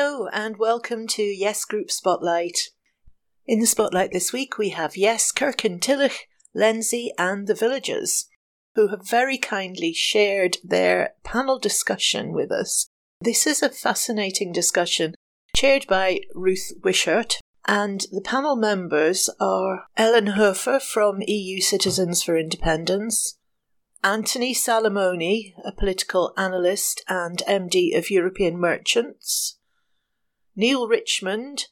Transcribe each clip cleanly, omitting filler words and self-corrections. Hello and welcome to Yes Group Spotlight. In the spotlight this week we have Yes Kirkintilloch, Lenzie and the Villagers, who have very kindly shared their panel discussion with us. This is a fascinating discussion chaired by Ruth Wishart, and the panel members are Ellen Hofer from EU Citizens for Independence, Anthony Salamone, a political analyst and MD of European Merchants, Neil Richmond,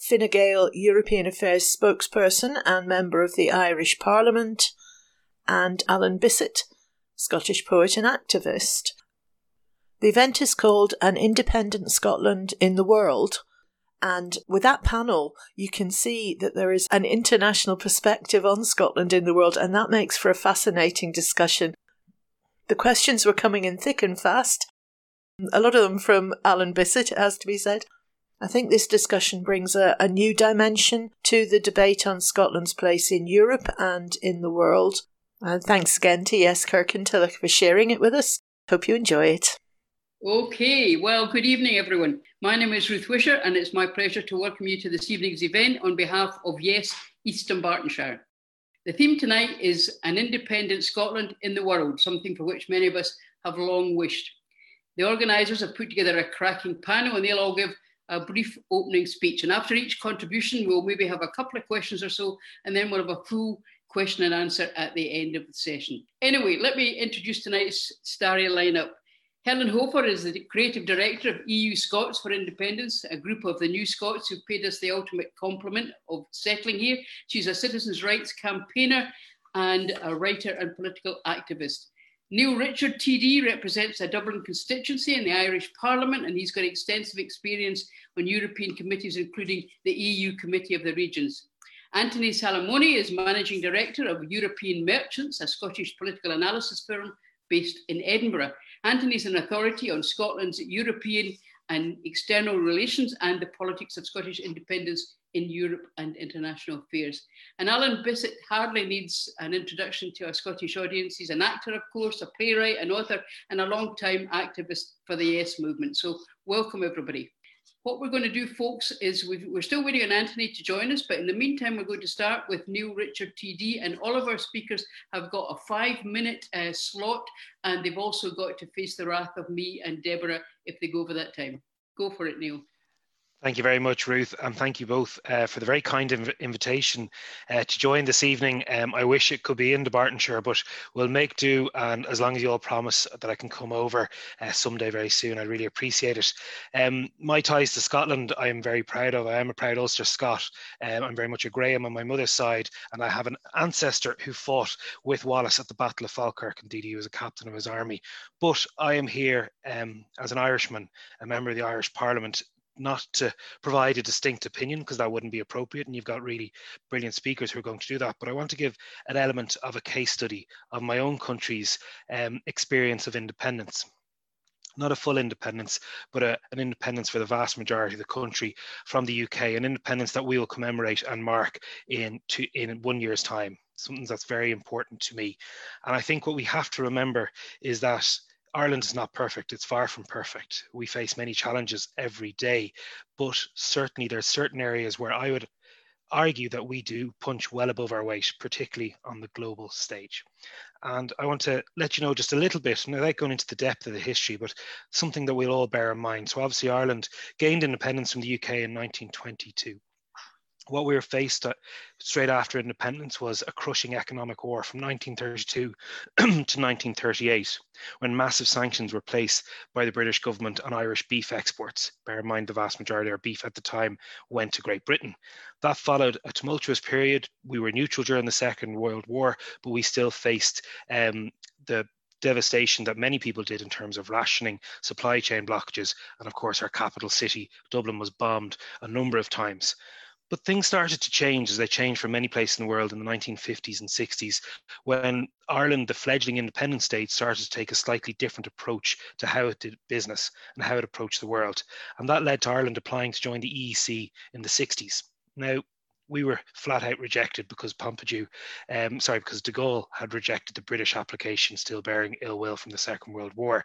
Fine Gael European Affairs spokesperson and member of the Irish Parliament, and Alan Bissett, Scottish poet and activist. The event is called An Independent Scotland in the World, and with that panel you can see that there is an international perspective on Scotland in the world, and that makes for a fascinating discussion. The questions were coming in thick and fast, a lot of them from Alan Bissett, it has to be said. I think this discussion brings a new dimension to the debate on Scotland's place in Europe and in the world. And thanks again to Yes Kirkintilloch for sharing it with us. Hope you enjoy it. Okay, well, good evening, everyone. My name is Ruth Wishart, and it's my pleasure to welcome you to this evening's event on behalf of Yes Eastern Bartonshire. The theme tonight is An Independent Scotland in the World, something for which many of us have long wished. The organisers have put together a cracking panel, and they'll all give a brief opening speech, and after each contribution we'll maybe have a couple of questions or so, and then we'll have a full question and answer at the end of the session. Anyway, let me introduce tonight's starry lineup. Helen Hofer is the creative director of EU Scots for Independence, a group of the New Scots who paid us the ultimate compliment of settling here. She's a citizens' rights campaigner and a writer and political activist. Neil Richard TD represents a Dublin constituency in the Irish Parliament, and he's got extensive experience on European committees, including the EU Committee of the Regions. Anthony Salamone is Managing Director of European Merchants, a Scottish political analysis firm based in Edinburgh. Anthony's an authority on Scotland's European and external relations and the politics of Scottish independence in Europe and international affairs. And Alan Bissett hardly needs an introduction to our Scottish audience. He's an actor, of course, a playwright, an author, and a long-time activist for the Yes movement. So welcome, everybody. What we're going to do, folks, is we're still waiting on Anthony to join us, but in the meantime, we're going to start with Neil Richard TD, and all of our speakers have got a 5-minute slot, and they've also got to face the wrath of me and Deborah if they go over that time. Go for it, Neil. Thank you very much, Ruth, and thank you both for the very kind invitation to join this evening. I wish it could be in the Bartonshire, but we'll make do, and as long as you all promise that I can come over someday very soon, I really appreciate it. My ties to Scotland I am very proud of. I am a proud Ulster Scot. I'm very much a Graham on my mother's side, and I have an ancestor who fought with Wallace at the Battle of Falkirk. Indeed, he was a captain of his army. But I am here as an Irishman, a member of the Irish Parliament, not to provide a distinct opinion, because that wouldn't be appropriate, and you've got really brilliant speakers who are going to do that, but I want to give an element of a case study of my own country's experience of independence. Not a full independence, but an independence for the vast majority of the country from the UK, an independence that we will commemorate and mark in 1 year's time, something that's very important to me. And I think what we have to remember is that Ireland is not perfect. It's far from perfect. We face many challenges every day, but certainly there are certain areas where I would argue that we do punch well above our weight, particularly on the global stage. And I want to let you know just a little bit, without going into the depth of the history, but something that we'll all bear in mind. So obviously Ireland gained independence from the UK in 1922. What we were faced straight after independence was a crushing economic war from 1932 to 1938, when massive sanctions were placed by the British government on Irish beef exports. Bear in mind, the vast majority of our beef at the time went to Great Britain. That followed a tumultuous period. We were neutral during the Second World War, but we still faced the devastation that many people did in terms of rationing, supply chain blockages, and of course our capital city, Dublin, was bombed a number of times. But things started to change, as they changed for many places in the world in the 1950s and 60s, when Ireland, the fledgling independent state, started to take a slightly different approach to how it did business and how it approached the world. And that led to Ireland applying to join the EEC in the 60s. Now, we were flat out rejected because de Gaulle had rejected the British application, still bearing ill will from the Second World War.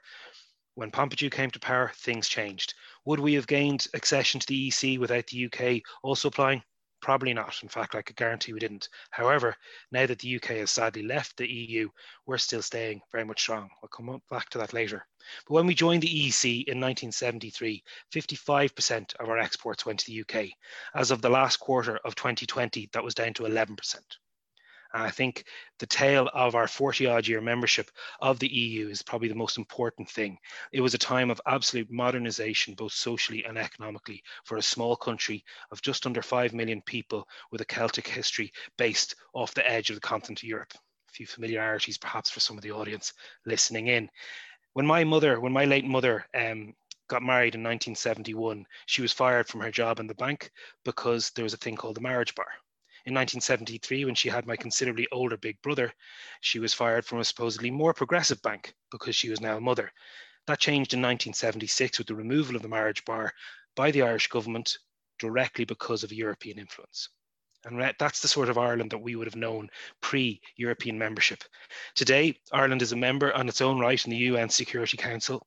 When Pompidou came to power, things changed. Would we have gained accession to the EEC without the UK also applying? Probably not. In fact, I could guarantee we didn't. However, now that the UK has sadly left the EU, we're still staying very much strong. We'll come back to that later. But when we joined the EEC in 1973, 55% of our exports went to the UK. As of the last quarter of 2020, that was down to 11%. And I think the tale of our 40-odd year membership of the EU is probably the most important thing. It was a time of absolute modernization, both socially and economically, for a small country of just under 5 million people with a Celtic history based off the edge of the continent of Europe. A few familiarities perhaps for some of the audience listening in. When my late mother got married in 1971, she was fired from her job in the bank because there was a thing called the marriage bar. In 1973, when she had my considerably older big brother, she was fired from a supposedly more progressive bank because she was now a mother. That changed in 1976 with the removal of the marriage bar by the Irish government directly because of European influence. And that's the sort of Ireland that we would have known pre-European membership. Today, Ireland is a member on its own right in the UN Security Council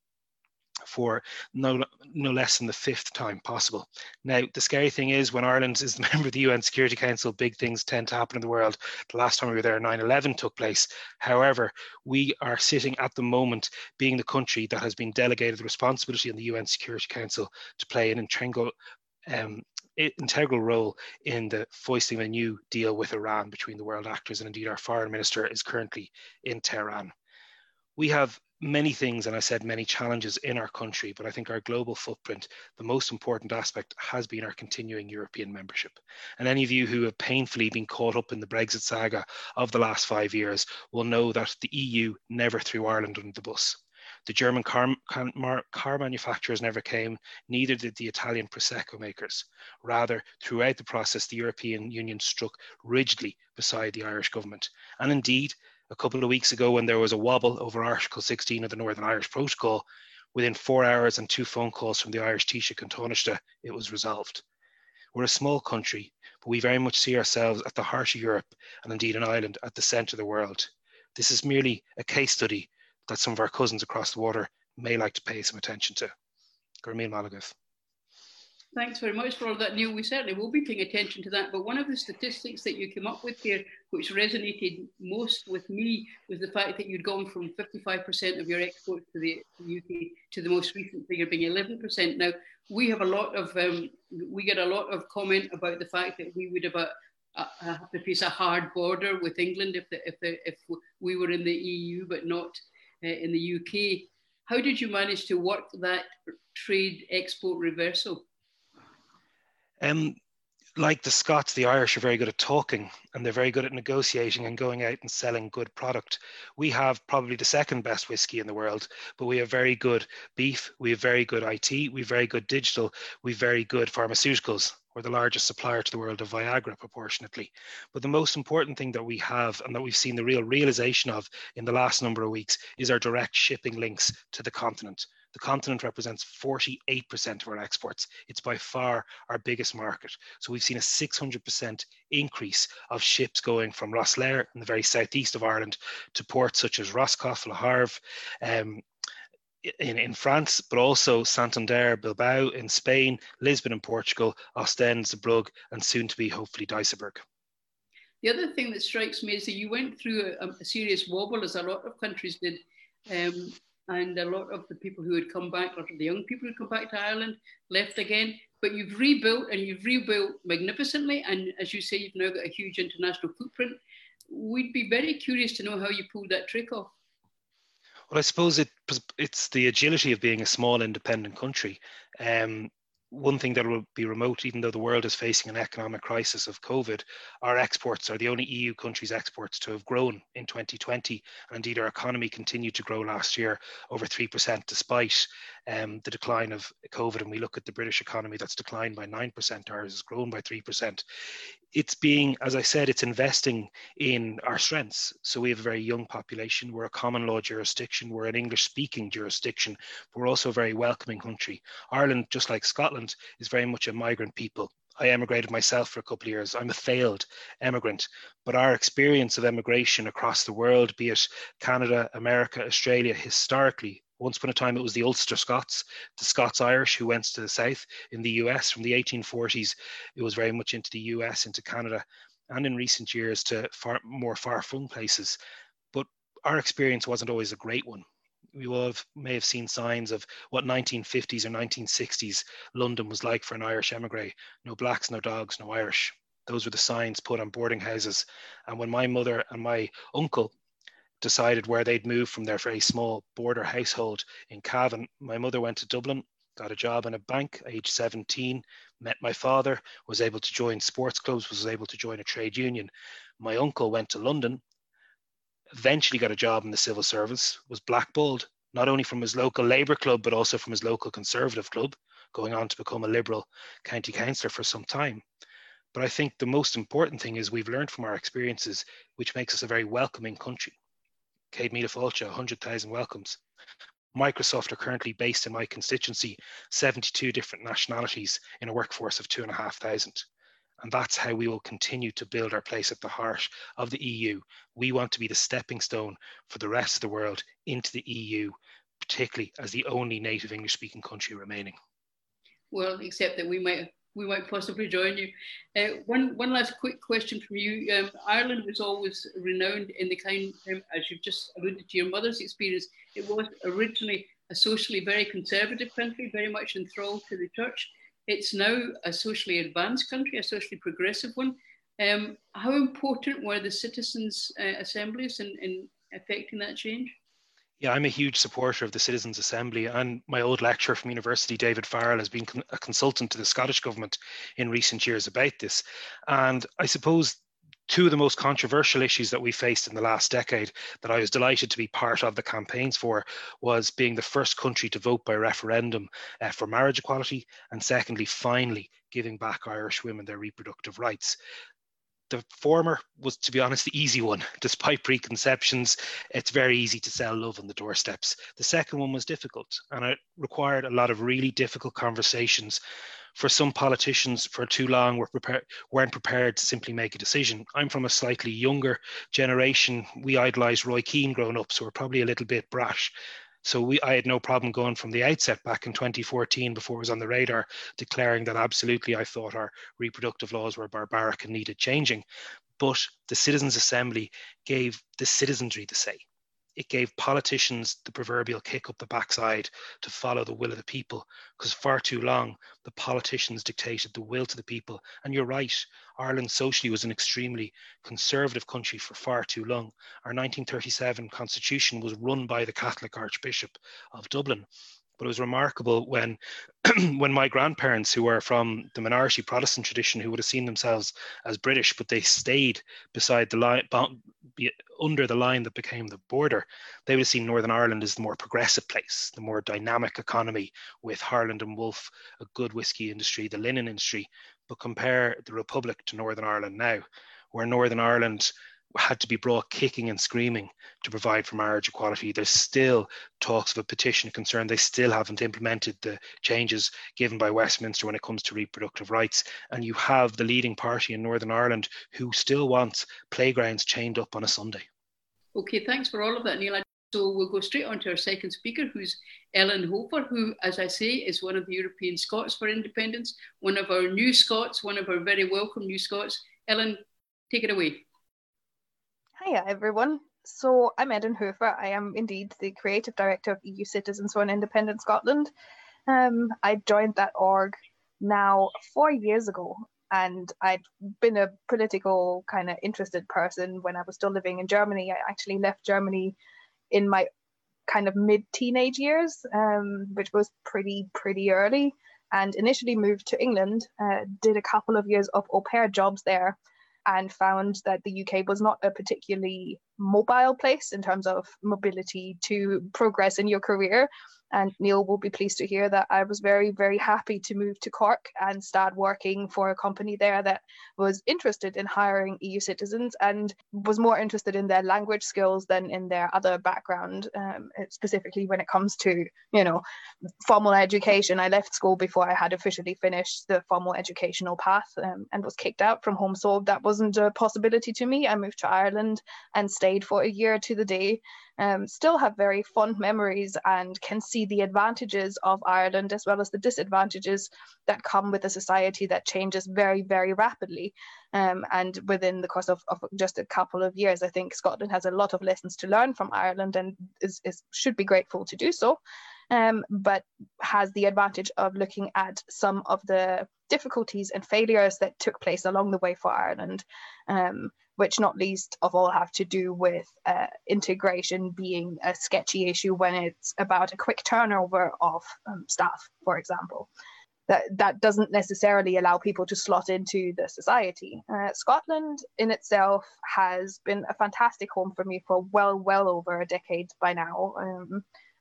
for no less than the 5th time possible. Now, the scary thing is when Ireland is a member of the UN Security Council, big things tend to happen in the world. The last time we were there, 9/11 took place. However, we are sitting at the moment being the country that has been delegated the responsibility in the UN Security Council to play an integral role in the foisting of a new deal with Iran between the world actors. And indeed, our foreign minister is currently in Tehran. We have many things, and I said many challenges in our country, but I think our global footprint, the most important aspect has been our continuing European membership. And any of you who have painfully been caught up in the Brexit saga of the last 5 years will know that the EU never threw Ireland under the bus. The German car manufacturers never came, neither did the Italian Prosecco makers. Rather, throughout the process, the European Union struck rigidly beside the Irish government. And indeed, a couple of weeks ago, when there was a wobble over Article 16 of the Northern Irish Protocol, within 4 hours and 2 phone calls from the Irish Taoiseach and Taoiseach, it was resolved. We're a small country, but we very much see ourselves at the heart of Europe and indeed in Ireland at the centre of the world. This is merely a case study that some of our cousins across the water may like to pay some attention to. Gurmeen Malagov. Thanks very much for all that, Neil. We certainly will be paying attention to that. But one of the statistics that you came up with here, which resonated most with me, was the fact that you'd gone from 55% of your exports to the UK to the most recent figure being 11%. Now, we have a lot of, we get a lot of comment about the fact that we would have have to face a hard border with England if we were in the EU but not in the UK. How did you manage to work that trade export reversal? Like the Scots, the Irish are very good at talking and they're very good at negotiating and going out and selling good product. We have probably the second best whiskey in the world, but we have very good beef, we have very good IT, we have very good digital, we have very good pharmaceuticals. We're the largest supplier to the world of Viagra proportionately. But the most important thing that we have and that we've seen the real realization of in the last number of weeks is our direct shipping links to the continent. The continent represents 48% of our exports. It's by far our biggest market. So we've seen a 600% increase of ships going from Rosslare in the very southeast of Ireland to ports such as Roscoff, Le Havre, in France, but also Santander, Bilbao in Spain, Lisbon in Portugal, Ostend, Zeebrugge, and soon to be hopefully Duiseburg. The other thing that strikes me is that you went through a serious wobble, as a lot of countries did, and a lot of the people who had come back, a lot of the young people who had come back to Ireland, left again. But you've rebuilt, and you've rebuilt magnificently. And as you say, you've now got a huge international footprint. We'd be very curious to know how you pulled that trick off. Well, I suppose it's the agility of being a small independent country. One thing that will be remote, even though the world is facing an economic crisis of COVID, our exports are the only EU countries' exports to have grown in 2020. And indeed, our economy continued to grow last year over 3% despite the decline of COVID. And we look at the British economy that's declined by 9%, ours has grown by 3%. It's being, as I said, it's investing in our strengths. So we have a very young population. We're a common law jurisdiction. We're an English speaking jurisdiction. But we're also a very welcoming country. Ireland, just like Scotland, is very much a migrant people. I emigrated myself for a couple of years. I'm a failed emigrant, but our experience of emigration across the world, be it Canada, America, Australia, historically Once upon a time, it was the Ulster Scots, the Scots-Irish who went to the south in the US. From the 1840s, it was very much into the US, into Canada, and in recent years to far more far-flung places. But our experience wasn't always a great one. We all may have seen signs of what 1950s or 1960s London was like for an Irish emigre. No blacks, no dogs, no Irish. Those were the signs put on boarding houses. And when my mother and my uncle decided where they'd move from their very small border household in Cavan, my mother went to Dublin, got a job in a bank, age 17, met my father, was able to join sports clubs, was able to join a trade union. My uncle went to London, eventually got a job in the civil service, was blackballed, not only from his local Labour club, but also from his local Conservative club, going on to become a Liberal county councillor for some time. But I think the most important thing is we've learned from our experiences, which makes us a very welcoming country. Cade Mí le Fáilte, 100,000 welcomes. Microsoft are currently based in my constituency, 72 different nationalities in a workforce of 2,500. And that's how we will continue to build our place at the heart of the EU. We want to be the stepping stone for the rest of the world into the EU, particularly as the only native English-speaking country remaining. Well, except that we might possibly join you. One last quick question from you. Ireland was always renowned in the kind, as you've just alluded to your mother's experience, it was originally a socially very conservative country, very much enthralled to the church. It's now a socially advanced country, a socially progressive one. How important were the citizens' assemblies in affecting that change? Yeah, I'm a huge supporter of the Citizens' Assembly, and my old lecturer from university, David Farrell, has been a consultant to the Scottish Government in recent years about this. And I suppose two of the most controversial issues that we faced in the last decade that I was delighted to be part of the campaigns for was being the first country to vote by referendum for marriage equality, and secondly, finally, giving back Irish women their reproductive rights. The former was, to be honest, the easy one. Despite preconceptions, it's very easy to sell love on the doorsteps. The second one was difficult, and it required a lot of really difficult conversations. For some politicians, for too long, weren't prepared to simply make a decision. I'm from a slightly younger generation. We idolised Roy Keane growing up, so we're probably a little bit brash. So I had no problem going from the outset back in 2014, before it was on the radar, declaring that absolutely I thought our reproductive laws were barbaric and needed changing. But the Citizens' Assembly gave the citizenry the say. It gave politicians the proverbial kick up the backside to follow the will of the people, because far too long, the politicians dictated the will to the people. And you're right, Ireland socially was an extremely conservative country for far too long. Our 1937 constitution was run by the Catholic Archbishop of Dublin. But it was remarkable when, when my grandparents, who were from the minority Protestant tradition, who would have seen themselves as British, but they stayed beside the line, under the line that became the border, they would have seen Northern Ireland as the more progressive place, the more dynamic economy with Harland and Wolff, a good whiskey industry, the linen industry. But compare the Republic to Northern Ireland now, where Northern Ireland had to be brought kicking and screaming to provide for marriage equality. There's still talks of a petition of concern. They still haven't implemented the changes given by Westminster when it comes to reproductive rights. And you have the leading party in Northern Ireland who still wants playgrounds chained up on a Sunday. Okay, thanks for all of that, Neil. So we'll go straight on to our second speaker, who's Ellen Hofer, who, as I say, is one of the European Scots for Independence, one of our new Scots, one of our very welcome new Scots. Ellen, take it away. Hiya everyone, so I'm Ellen Hofer. I am indeed the Creative Director of EU Citizens for an Independent Scotland. I joined that org now 4 years ago, and I'd been a political kind of interested person when I was still living in Germany. I actually left Germany in my kind of mid-teenage years, which was pretty early, and initially moved to England, did a couple of years of au pair jobs there, and found that the UK was not a particularly mobile place in terms of mobility to progress in your career. And Neil will be pleased to hear that I was very, very happy to move to Cork and start working for a company there that was interested in hiring EU citizens and was more interested in their language skills than in their other background, specifically when it comes to, you know, formal education. I left school before I had officially finished the formal educational path and was kicked out from home. So that wasn't a possibility to me. I moved to Ireland and stayed stayed for a year to the day, still have very fond memories and can see the advantages of Ireland as well as the disadvantages that come with a society that changes very, very rapidly. And within the course of just a couple of years, I think Scotland has a lot of lessons to learn from Ireland and should be grateful to do so, but has the advantage of looking at some of the difficulties and failures that took place along the way for Ireland, which not least of all have to do with integration being a sketchy issue when it's about a quick turnover of staff, for example. That doesn't necessarily allow people to slot into the society. Scotland in itself has been a fantastic home for me for well over a decade by now.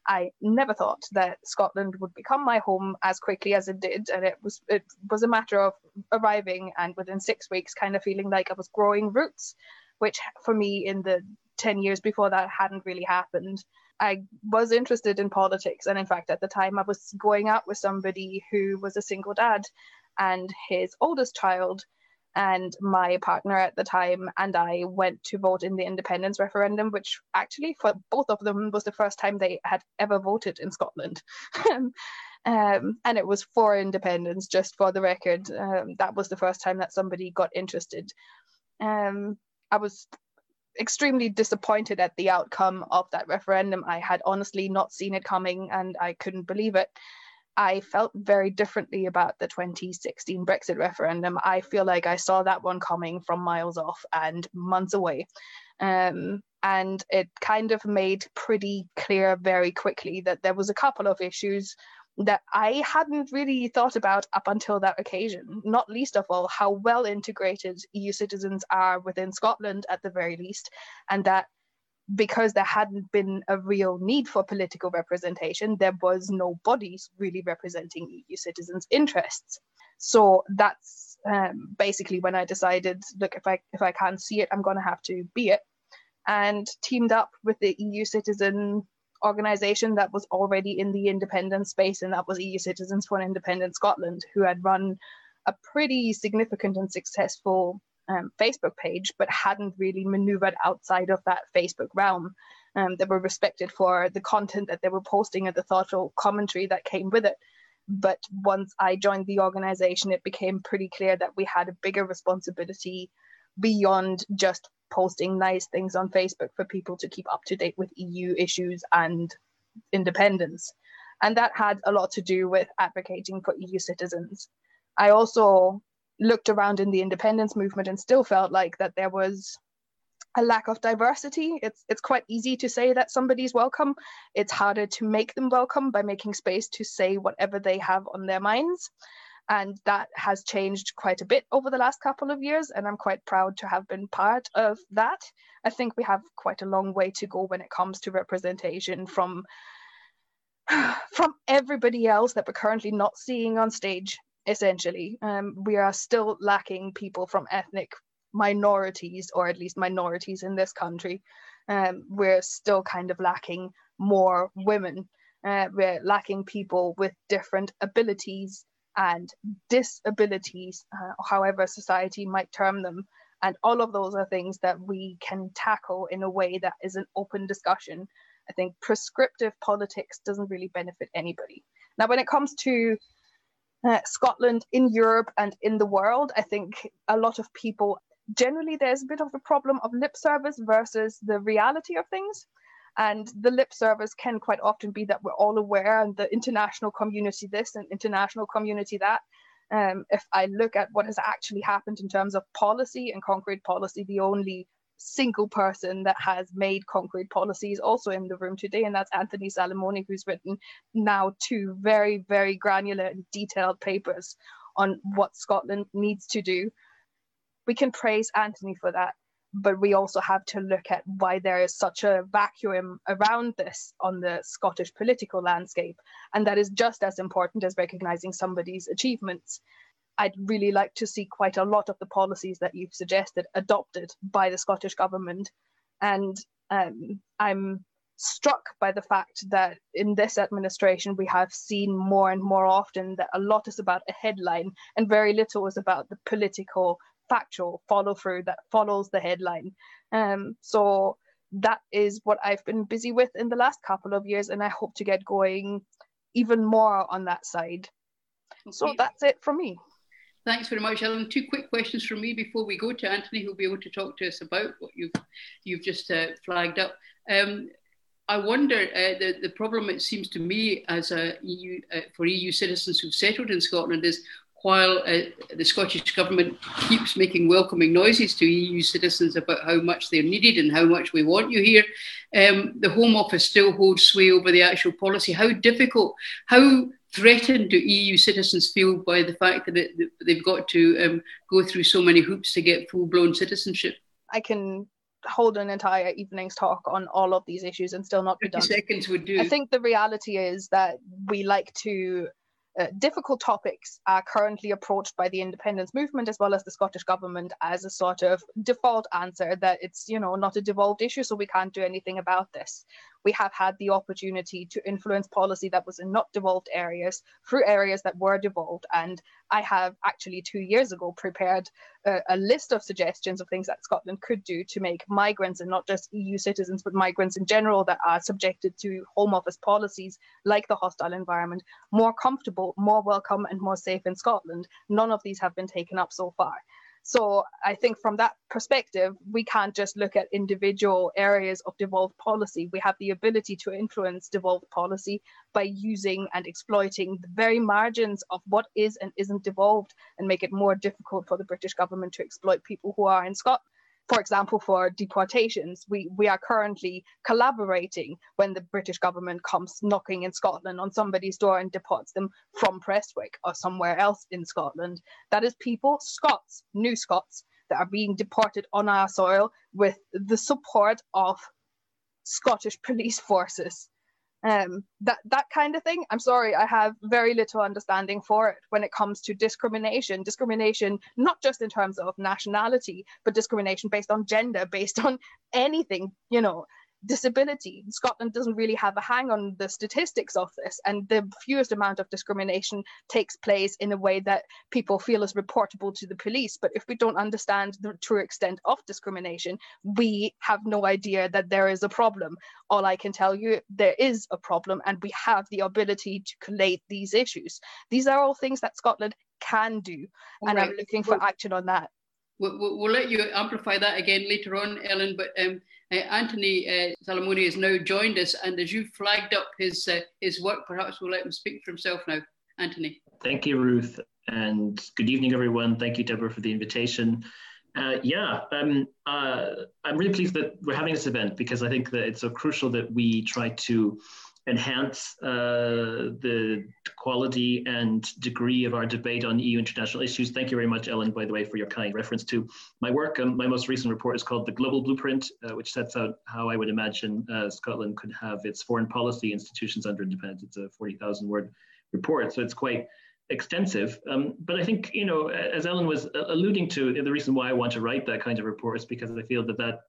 I never thought that Scotland would become my home as quickly as it did, and it was a matter of arriving and within 6 weeks kind of feeling like I was growing roots, which for me in the 10 years before that hadn't really happened. I was interested in politics, and in fact at the time I was going out with somebody who was a single dad and his oldest child, and my partner at the time and I went to vote in the independence referendum, which actually for both of them was the first time they had ever voted in Scotland. And it was for independence, just for the record. That was the first time that somebody got interested. I was extremely disappointed at the outcome of that referendum. I had honestly not seen it coming and I couldn't believe it. I felt very differently about the 2016 Brexit referendum. I feel like I saw that one coming from miles off and months away. And it kind of made pretty clear very quickly that there was a couple of issues that I hadn't really thought about up until that occasion, not least of all how well integrated EU citizens are within Scotland at the very least, and that because there hadn't been a real need for political representation, there was no bodies really representing EU citizens' interests. So that's basically when I decided, look, if I can't see it, I'm going to have to be it, and teamed up with the EU citizen organisation that was already in the independent space, and that was EU Citizens for Independent Scotland, who had run a pretty significant and successful Facebook page, but hadn't really maneuvered outside of that Facebook realm. They were respected for the content that they were posting and the thoughtful commentary that came with it. But once I joined the organization, it became pretty clear that we had a bigger responsibility beyond just posting nice things on Facebook for people to keep up to date with EU issues and independence. And that had a lot to do with advocating for EU citizens. I also looked around in the independence movement and still felt like that there was a lack of diversity. It's quite easy to say that somebody's welcome. It's harder to make them welcome by making space to say whatever they have on their minds. And that has changed quite a bit over the last couple of years, and I'm quite proud to have been part of that. I think we have quite a long way to go when it comes to representation from everybody else that we're currently not seeing on stage. Essentially, we are still lacking people from ethnic minorities, or at least minorities in this country. We're still kind of lacking more women. We're lacking people with different abilities and disabilities, however society might term them. And all of those are things that we can tackle in a way that is an open discussion. I think prescriptive politics doesn't really benefit anybody. Now, when it comes to Scotland in Europe and in the world, I think a lot of people, generally there's a bit of a problem of lip service versus the reality of things. And the lip service can quite often be that we're all aware and the international community this and international community that. If I look at what has actually happened in terms of policy and concrete policy, the only single person that has made concrete policies also in the room today, and that's Anthony Salamone, who's written now two very, very granular and detailed papers on what Scotland needs to do. We can praise Anthony for that, but we also have to look at why there is such a vacuum around this on the Scottish political landscape, and that is just as important as recognizing somebody's achievements. I'd really like to see quite a lot of the policies that you've suggested adopted by the Scottish government. And I'm struck by the fact that in this administration, we have seen more and more often that a lot is about a headline and very little is about the political, factual follow through that follows the headline. So that is what I've been busy with in the last couple of years, and I hope to get going even more on that side. Okay. So that's it from me. Thanks very much, Ellen. Two quick questions from me before we go to Anthony, who'll be able to talk to us about what you've just flagged up. I wonder, the problem, it seems to me, as for EU citizens who've settled in Scotland is, while the Scottish Government keeps making welcoming noises to EU citizens about how much they're needed and how much we want you here, the Home Office still holds sway over the actual policy. How difficult, how threatened do EU citizens feel by the fact that they've got to go through so many hoops to get full-blown citizenship? I can hold an entire evening's talk on all of these issues and still not be done. 30 seconds would do. I think the reality is that we like to... difficult topics are currently approached by the independence movement as well as the Scottish Government as a sort of default answer that it's, you know, not a devolved issue, so we can't do anything about this. We have had the opportunity to influence policy that was in not devolved areas through areas that were devolved. And I have actually 2 years ago prepared a list of suggestions of things that Scotland could do to make migrants, and not just EU citizens, but migrants in general that are subjected to Home Office policies like the hostile environment, more comfortable, more welcome and more safe in Scotland. None of these have been taken up so far. So I think from that perspective, we can't just look at individual areas of devolved policy. We have the ability to influence devolved policy by using and exploiting the very margins of what is and isn't devolved, and make it more difficult for the British government to exploit people who are in Scotland. For example, for deportations, we are currently collaborating when the British government comes knocking in Scotland on somebody's door and deports them from Prestwick or somewhere else in Scotland. That is people, Scots, new Scots, that are being deported on our soil with the support of Scottish police forces. That kind of thing, I'm sorry, I have very little understanding for it when it comes to discrimination. Discrimination, not just in terms of nationality, but discrimination based on gender, based on anything, you know, disability. Scotland doesn't really have a hang on the statistics of this, and the fewest amount of discrimination takes place in a way that people feel is reportable to the police. But if we don't understand the true extent of discrimination, we have no idea that there is a problem. All I can tell you, there is a problem, and we have the ability to collate these issues. These are all things that Scotland can do, and right. I'm looking for action on that. We'll let you amplify that again later on, Ellen, but Anthony Salamone has now joined us, and as you've flagged up his work, perhaps we'll let him speak for himself now. Anthony. Thank you, Ruth, and good evening, everyone. Thank you, Deborah, for the invitation. I'm really pleased that we're having this event, because I think that it's so crucial that we try to enhance the quality and degree of our debate on EU international issues. Thank you very much, Ellen, by the way, for your kind reference to my work. My most recent report is called The Global Blueprint, which sets out how I would imagine Scotland could have its foreign policy institutions under independence. It's a 40,000 word report, so it's quite extensive. But I think, you know, as Ellen was alluding to, the reason why I want to write that kind of report is because I feel that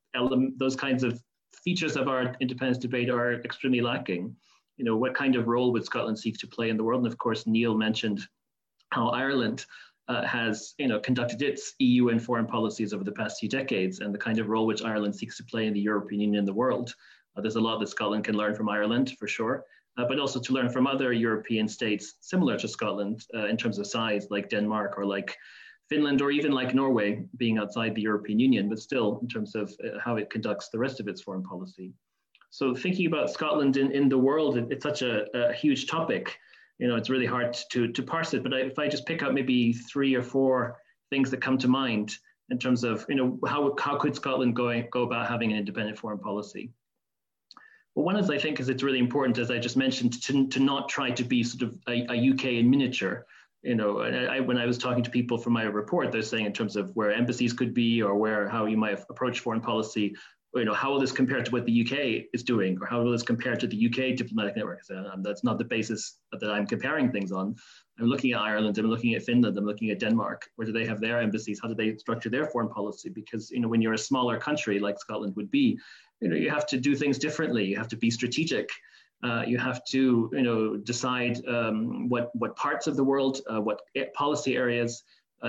those kinds of features of our independence debate are extremely lacking. You know, what kind of role would Scotland seek to play in the world? And of course, Neil mentioned how Ireland has, you know, conducted its EU and foreign policies over the past few decades, and the kind of role which Ireland seeks to play in the European Union and the world. There's a lot that Scotland can learn from Ireland, for sure, but also to learn from other European states similar to Scotland in terms of size, like Denmark or like Finland, or even like Norway, being outside the European Union, but still in terms of how it conducts the rest of its foreign policy. So thinking about Scotland in the world, it's such a huge topic. You know, it's really hard to parse it, but if I just pick up maybe three or four things that come to mind in terms of, you know, how could Scotland go about having an independent foreign policy? Well, one is, I think, is it's really important, as I just mentioned, to not try to be sort of a UK in miniature. You know, when I was talking to people from my report, they're saying in terms of where embassies could be or how you might approach foreign policy, you know, how will this compare to what the UK is doing, or how will this compare to the UK diplomatic network? That's not the basis that I'm comparing things on. I'm looking at Ireland, I'm looking at Finland, I'm looking at Denmark. Where do they have their embassies? How do they structure their foreign policy? Because, you know, when you're a smaller country like Scotland would be, you know, you have to do things differently. You have to be strategic. You have to, you know, decide what parts of the world, what policy areas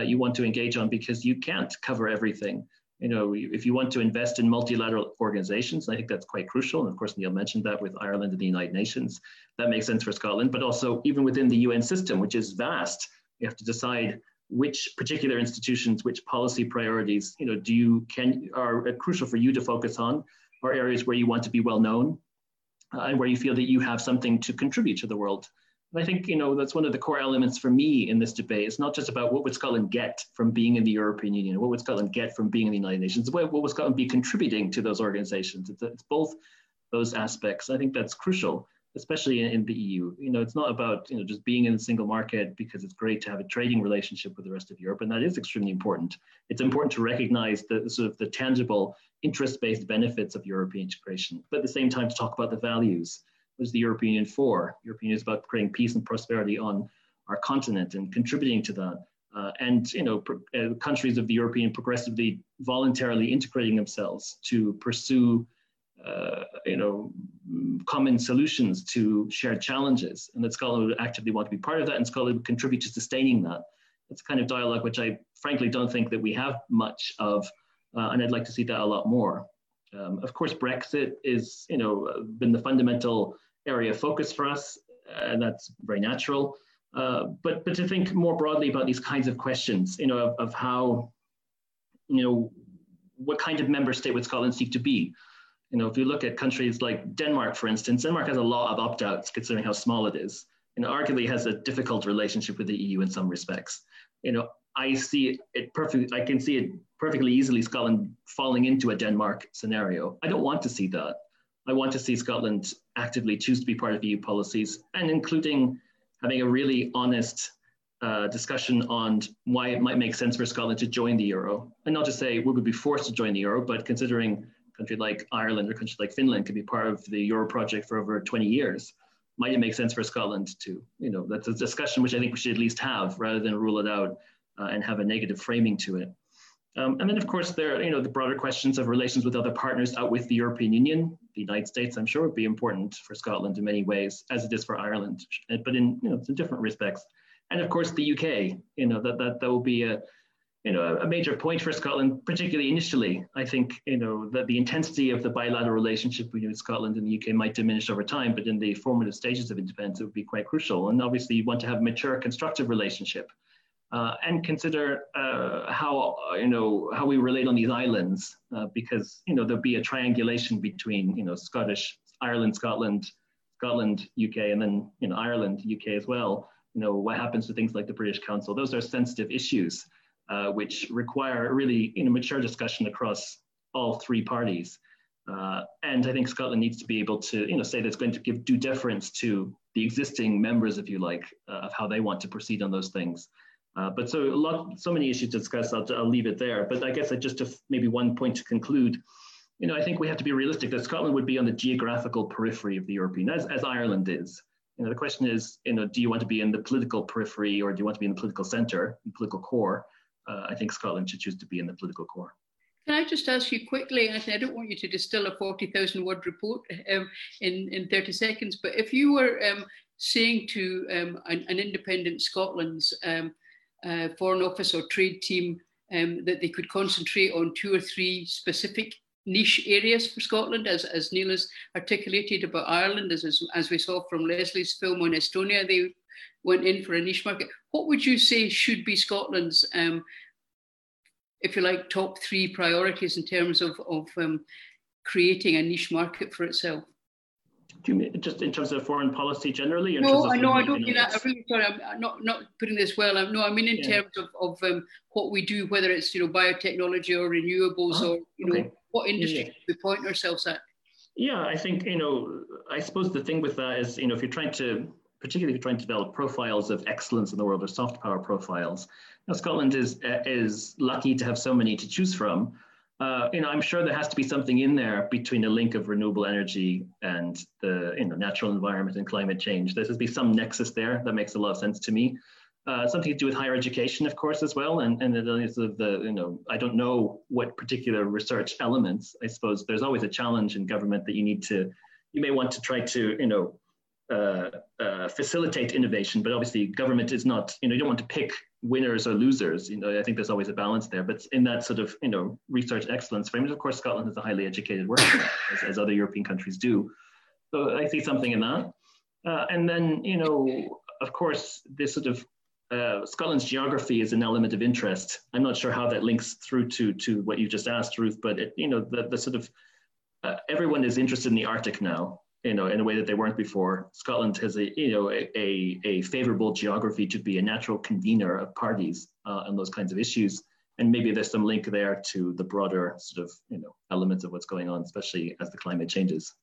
you want to engage on, because you can't cover everything. you know, if you want to invest in multilateral organizations, I think that's quite crucial. And of course, Neil mentioned that with Ireland and the United Nations, that makes sense for Scotland, but also even within the UN system, which is vast, you have to decide which particular institutions, which policy priorities, you know, are crucial for you to focus on, or areas where you want to be well known, and where you feel that you have something to contribute to the world. And I think, you know, that's one of the core elements for me in this debate. It's not just about what would Scotland get from being in the European Union, what would Scotland get from being in the United Nations, what would Scotland be contributing to those organizations. It's both those aspects. I think that's crucial, especially in the EU. You know, it's not about, you know, just being in the single market because it's great to have a trading relationship with the rest of Europe, and that is extremely important. It's important to recognize the sort of the tangible interest-based benefits of European integration, but at the same time to talk about the values. What is the European Union for? The European Union is about creating peace and prosperity on our continent and contributing to that. And, you know, countries of the European Union progressively voluntarily integrating themselves to pursue you know, common solutions to shared challenges, and that Scotland would actively want to be part of that, and Scotland would contribute to sustaining that. That's the kind of dialogue which I frankly don't think that we have much of, and I'd like to see that a lot more. Of course, Brexit is, you know, been the fundamental area of focus for us, and that's very natural. But to think more broadly about these kinds of questions, you know, of how, you know, what kind of member state would Scotland seek to be? You know, if you look at countries like Denmark, for instance, Denmark has a lot of opt-outs considering how small it is, and arguably has a difficult relationship with the EU in some respects. You know, I can see it perfectly easily Scotland falling into a Denmark scenario. I don't want to see that. I want to see Scotland actively choose to be part of EU policies, and including having a really honest discussion on why it might make sense for Scotland to join the euro, and not to say we would be forced to join the euro, but considering country like Ireland or country like Finland could be part of the Euro project for over 20 years. Might it make sense for Scotland to, you know, that's a discussion which I think we should at least have rather than rule it out and have a negative framing to it. And then of course there are, you know, the broader questions of relations with other partners out with the European Union. The United States, I'm sure, would be important for Scotland in many ways, as it is for Ireland, but in, you know, in different respects. And of course the UK, you know, that will be a, you know, a major point for Scotland, particularly initially. I think, you know, that the intensity of the bilateral relationship between Scotland and the UK might diminish over time, but in the formative stages of independence, it would be quite crucial. And obviously you want to have a mature, constructive relationship and consider how, you know, how we relate on these islands, because, you know, there'll be a triangulation between, you know, Scotland, UK, and then, you know, Ireland, UK as well. You know, what happens to things like the British Council? Those are sensitive issues. Which require really, you know, mature discussion across all three parties. And I think Scotland needs to be able to, you know, say that's going to give due deference to the existing members, if you like, of how they want to proceed on those things. But so many issues to discuss, I'll leave it there. But I guess just to maybe one point to conclude, you know, I think we have to be realistic that Scotland would be on the geographical periphery of the European, as Ireland is. You know, the question is, you know, do you want to be in the political periphery, or do you want to be in the political center, the political core? I think Scotland should choose to be in the political core. Can I just ask you quickly, Anthony, I don't want you to distill a 40,000 word report in 30 seconds, but if you were saying to an independent Scotland's foreign office or trade team that they could concentrate on 2 or 3 specific niche areas for Scotland, as Neil has articulated about Ireland, as we saw from Leslie's film on Estonia, they went in for a niche market. What would you say should be Scotland's, if you like, top 3 priorities in terms of creating a niche market for itself? Do you mean just in terms of foreign policy generally? No, I know, I don't mean that. I'm really sorry, I'm not putting this well. No, I mean in terms of what we do, whether it's, you know, biotechnology or renewables or, you know, what industry we point ourselves at. Yeah, I think, you know, I suppose the thing with that is, you know, if you're trying to, particularly if you're trying to develop profiles of excellence in the world or soft power profiles. Now, Scotland is lucky to have so many to choose from. You know, I'm sure there has to be something in there between a link of renewable energy and the, you know, natural environment and climate change. There has to be some nexus there that makes a lot of sense to me. Something to do with higher education, of course, as well. And the, you know, I don't know what particular research elements. I suppose there's always a challenge in government that you may want to try to, you know, facilitate innovation, but obviously government is not, you know, you don't want to pick winners or losers. You know, I think there's always a balance there. But in that sort of, you know, research excellence framework, of course, Scotland has a highly educated workforce, as other European countries do. So I see something in that. And then, you know, of course, this sort of Scotland's geography is an element of interest. I'm not sure how that links through to what you just asked, Ruth, but, it, you know, the sort of everyone is interested in the Arctic now, you know, in a way that they weren't before. Scotland has a, you know, a favorable geography to be a natural convener of parties on those kinds of issues. And maybe there's some link there to the broader sort of, you know, elements of what's going on, especially as the climate changes.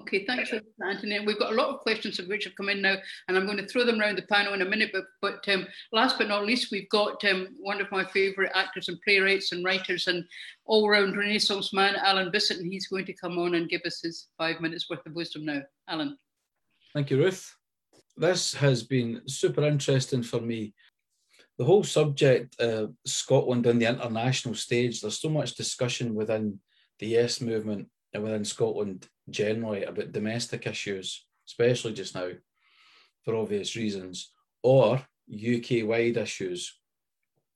Okay, thanks for that, Anthony. And we've got a lot of questions of which have come in now, and I'm going to throw them around the panel in a minute. But last but not least, we've got one of my favourite actors and playwrights and writers and all-round Renaissance man, Alan Bissett, and he's going to come on and give us his 5 minutes worth of wisdom now. Alan. Thank you, Ruth. This has been super interesting for me. The whole subject, Scotland on the international stage, there's so much discussion within the Yes movement and within Scotland generally about domestic issues, especially just now, for obvious reasons, or UK-wide issues.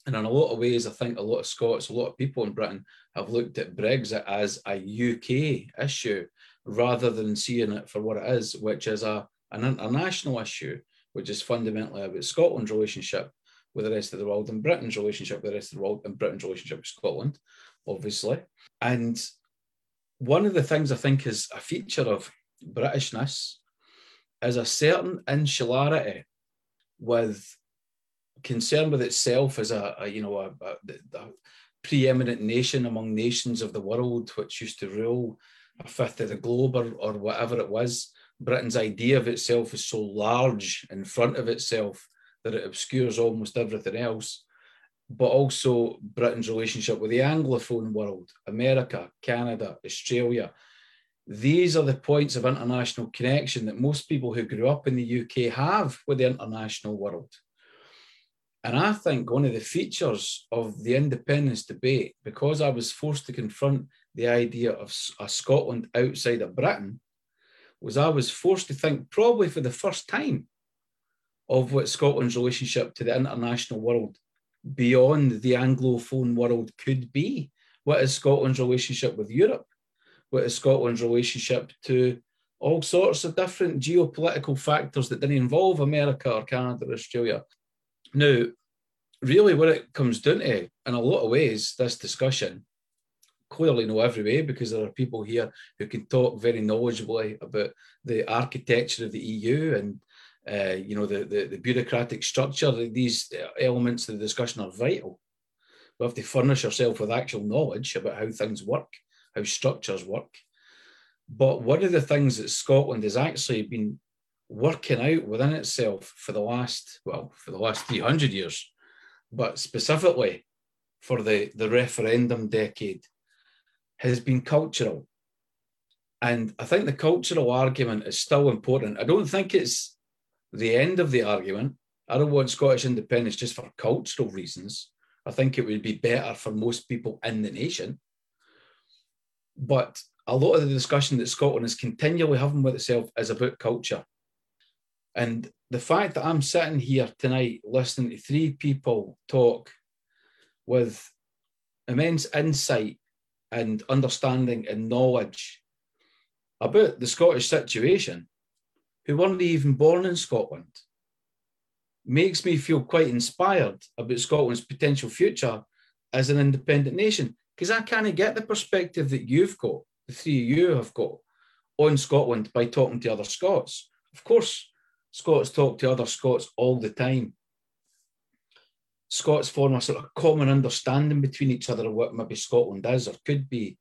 And in a lot of ways, I think a lot of Scots, a lot of people in Britain have looked at Brexit as a UK issue rather than seeing it for what it is, which is an international issue, which is fundamentally about Scotland's relationship with the rest of the world and Britain's relationship with the rest of the world and Britain's relationship with Scotland, obviously. And one of the things I think is a feature of Britishness is a certain insularity with concern with itself as a preeminent nation among nations of the world, which used to rule a fifth of the globe or whatever it was. Britain's idea of itself is so large in front of itself that it obscures almost everything else, but also Britain's relationship with the Anglophone world, America, Canada, Australia. These are the points of international connection that most people who grew up in the UK have with the international world. And I think one of the features of the independence debate, because I was forced to confront the idea of a Scotland outside of Britain, was I was forced to think, probably for the first time, of what Scotland's relationship to the international world beyond the Anglophone world could be. What is Scotland's relationship with Europe? What is Scotland's relationship to all sorts of different geopolitical factors that didn't involve America or Canada or Australia? Now, really what it comes down to, in a lot of ways, this discussion, clearly not every way, because there are people here who can talk very knowledgeably about the architecture of the EU and the bureaucratic structure. These elements of the discussion are vital. We have to furnish ourselves with actual knowledge about how things work, how structures work. But one of the things that Scotland has actually been working out within itself for the last 300 years, but specifically for the referendum decade, has been cultural. And I think the cultural argument is still important. I don't think it's the end of the argument. I don't want Scottish independence just for cultural reasons. I think it would be better for most people in the nation. But a lot of the discussion that Scotland is continually having with itself is about culture. And the fact that I'm sitting here tonight listening to three people talk with immense insight and understanding and knowledge about the Scottish situation, who weren't even born in Scotland, makes me feel quite inspired about Scotland's potential future as an independent nation, because I can't get the perspective that you've got, the three of you have got, on Scotland by talking to other Scots. Of course, Scots talk to other Scots all the time. Scots form a sort of common understanding between each other of what maybe Scotland is or could be.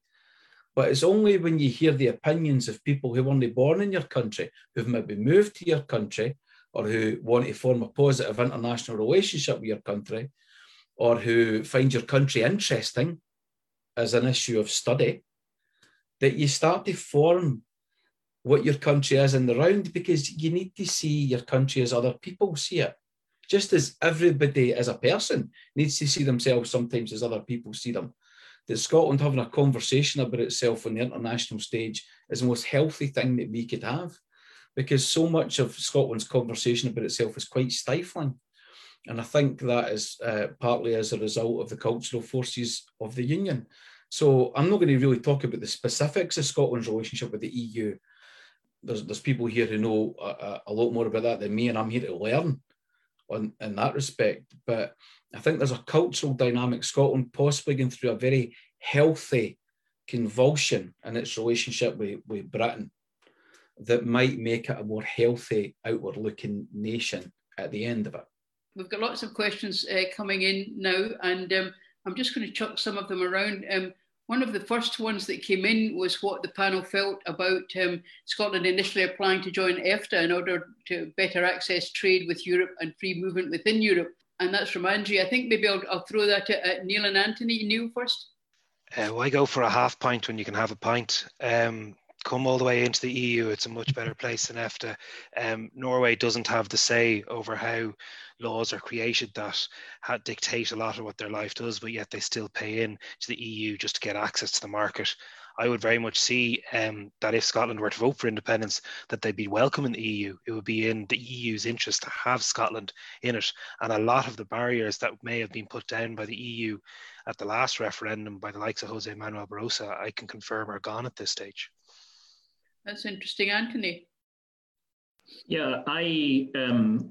But it's only when you hear the opinions of people who weren't born in your country, who've maybe moved to your country, or who want to form a positive international relationship with your country, or who find your country interesting as an issue of study, that you start to form what your country is in the round, because you need to see your country as other people see it. Just as everybody as a person needs to see themselves sometimes as other people see them. That Scotland having a conversation about itself on the international stage is the most healthy thing that we could have, because so much of Scotland's conversation about itself is quite stifling. And I think that is partly as a result of the cultural forces of the Union. So I'm not going to really talk about the specifics of Scotland's relationship with the EU. There's people here who know a lot more about that than me, and I'm here to learn in that respect. But I think there's a cultural dynamic, Scotland possibly going through a very healthy convulsion in its relationship with Britain that might make it a more healthy, outward-looking nation at the end of it. We've got lots of questions coming in now, and I'm just going to chuck some of them around. One of the first ones that came in was what the panel felt about Scotland initially applying to join EFTA in order to better access trade with Europe and free movement within Europe. And that's from Angie. I think maybe I'll throw that at Neil and Anthony. Neil first. Why go for a half pint when you can have a pint? Come all the way into the EU, it's a much better place than EFTA. Norway doesn't have the say over how laws are created that dictate a lot of what their life does, but yet they still pay in to the EU just to get access to the market. I would very much see that if Scotland were to vote for independence, that they'd be welcome in the EU. It would be in the EU's interest to have Scotland in it. And a lot of the barriers that may have been put down by the EU at the last referendum by the likes of José Manuel Barroso, I can confirm are gone at this stage. That's interesting. Anthony? Yeah, I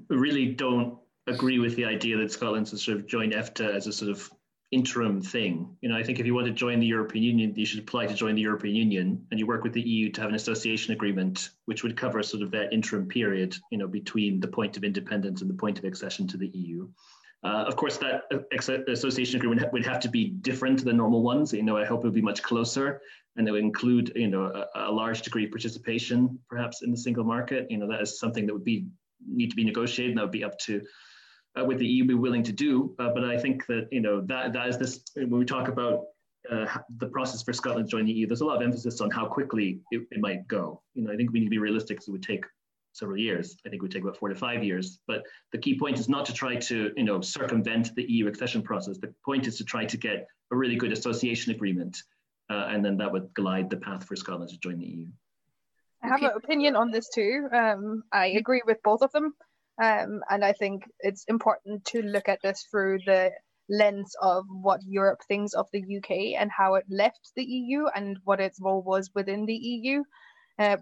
really don't agree with the idea that Scotland should sort of join EFTA as a sort of interim thing. You know, I think if you want to join the European Union, you should apply to join the European Union, and you work with the EU to have an association agreement, which would cover sort of that interim period, you know, between the point of independence and the point of accession to the EU. Of course, that association agreement would have to be different than normal ones. You know, I hope it would be much closer, and it would include, you know, a large degree of participation, perhaps in the single market. You know, that is something that would need to be negotiated, and that would be up to what the EU be willing to do. But I think that, you know, that is this. When we talk about the process for Scotland joining the EU, there's a lot of emphasis on how quickly it might go. You know, I think we need to be realistic, because it would take several years. I think it would take about 4 to 5 years. But the key point is not to try to, you know, circumvent the EU accession process. The point is to try to get a really good association agreement, and then that would glide the path for Scotland to join the EU. I have an opinion on this too. I agree with both of them, and I think it's important to look at this through the lens of what Europe thinks of the UK and how it left the EU and what its role was within the EU.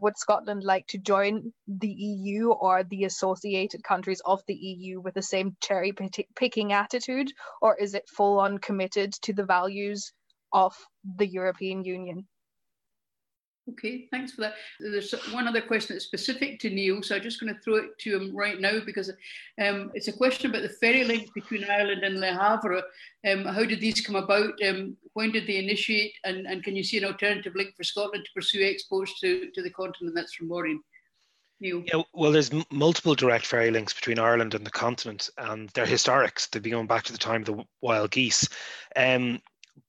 Would Scotland like to join the EU or the associated countries of the EU with the same cherry-picking attitude, or is it full-on committed to the values of the European Union? Okay, thanks for that. There's one other question that's specific to Neil, so I'm just going to throw it to him right now, because it's a question about the ferry link between Ireland and Le Havre. How did these come about? When did they initiate? And can you see an alternative link for Scotland to pursue exports to the continent? That's from Maureen. Neil? Yeah, well, there's multiple direct ferry links between Ireland and the continent, and they're historics. They've been going back to the time of the wild geese.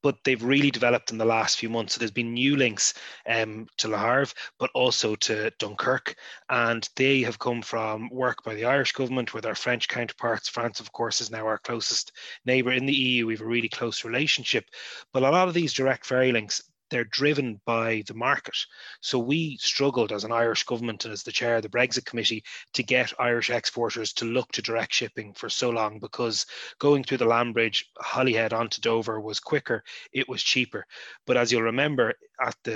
But they've really developed in the last few months. So there's been new links to Le Havre, but also to Dunkirk. And they have come from work by the Irish government with our French counterparts. France, of course, is now our closest neighbour in the EU. We have a really close relationship. But a lot of these direct ferry links, they're driven by the market. So we struggled as an Irish government and as the chair of the Brexit Committee to get Irish exporters to look to direct shipping for so long, because going through the land bridge, Holyhead onto Dover was quicker, it was cheaper. But as you'll remember,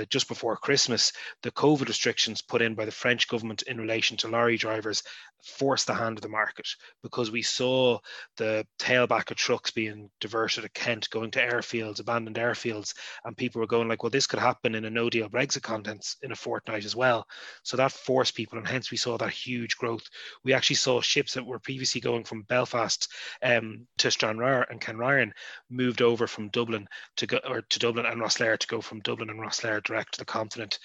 just before Christmas, the COVID restrictions put in by the French government in relation to lorry drivers forced the hand of the market, because we saw the tailback of trucks being diverted at Kent, going to airfields, abandoned airfields, and people were going like, well, this could happen in a no-deal Brexit context in a fortnight as well. So that forced people, and hence we saw that huge growth. We actually saw ships that were previously going from Belfast to Stranraer and Penryn moved over from Dublin to Dublin and Rosslare, to go from Dublin and Rosslare direct to the continent.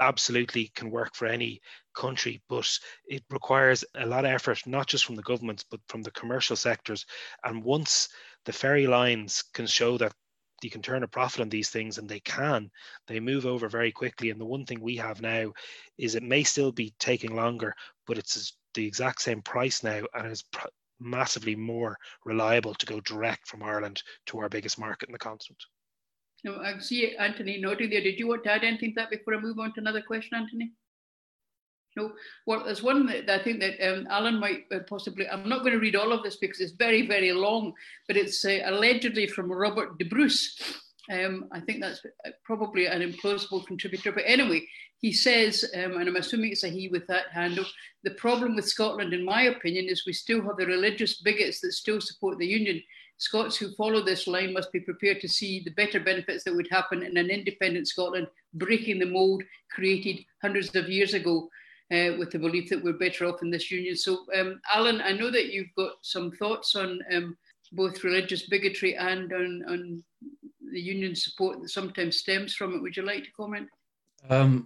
Absolutely can work for any country, but it requires a lot of effort, not just from the governments, but from the commercial sectors. And once the ferry lines can show that you can turn a profit on these things, and they move over very quickly. And the one thing we have now is it may still be taking longer, but it's the exact same price now, and it's massively more reliable to go direct from Ireland to our biggest market in the continent. No, I see Anthony nodding there. Did you want to add anything to that before I move on to another question, Anthony? No, well, there's one that I think that Alan might possibly, I'm not going to read all of this because it's very, very long, but it's allegedly from Robert de Bruce. I think that's probably an implausible contributor, but anyway, he says, and I'm assuming it's a he with that handle, the problem with Scotland, in my opinion, is we still have the religious bigots that still support the union. Scots who follow this line must be prepared to see the better benefits that would happen in an independent Scotland, breaking the mould created hundreds of years ago with the belief that we're better off in this union. So, Alan, I know that you've got some thoughts on both religious bigotry and on the union support that sometimes stems from it. Would you like to comment? Well,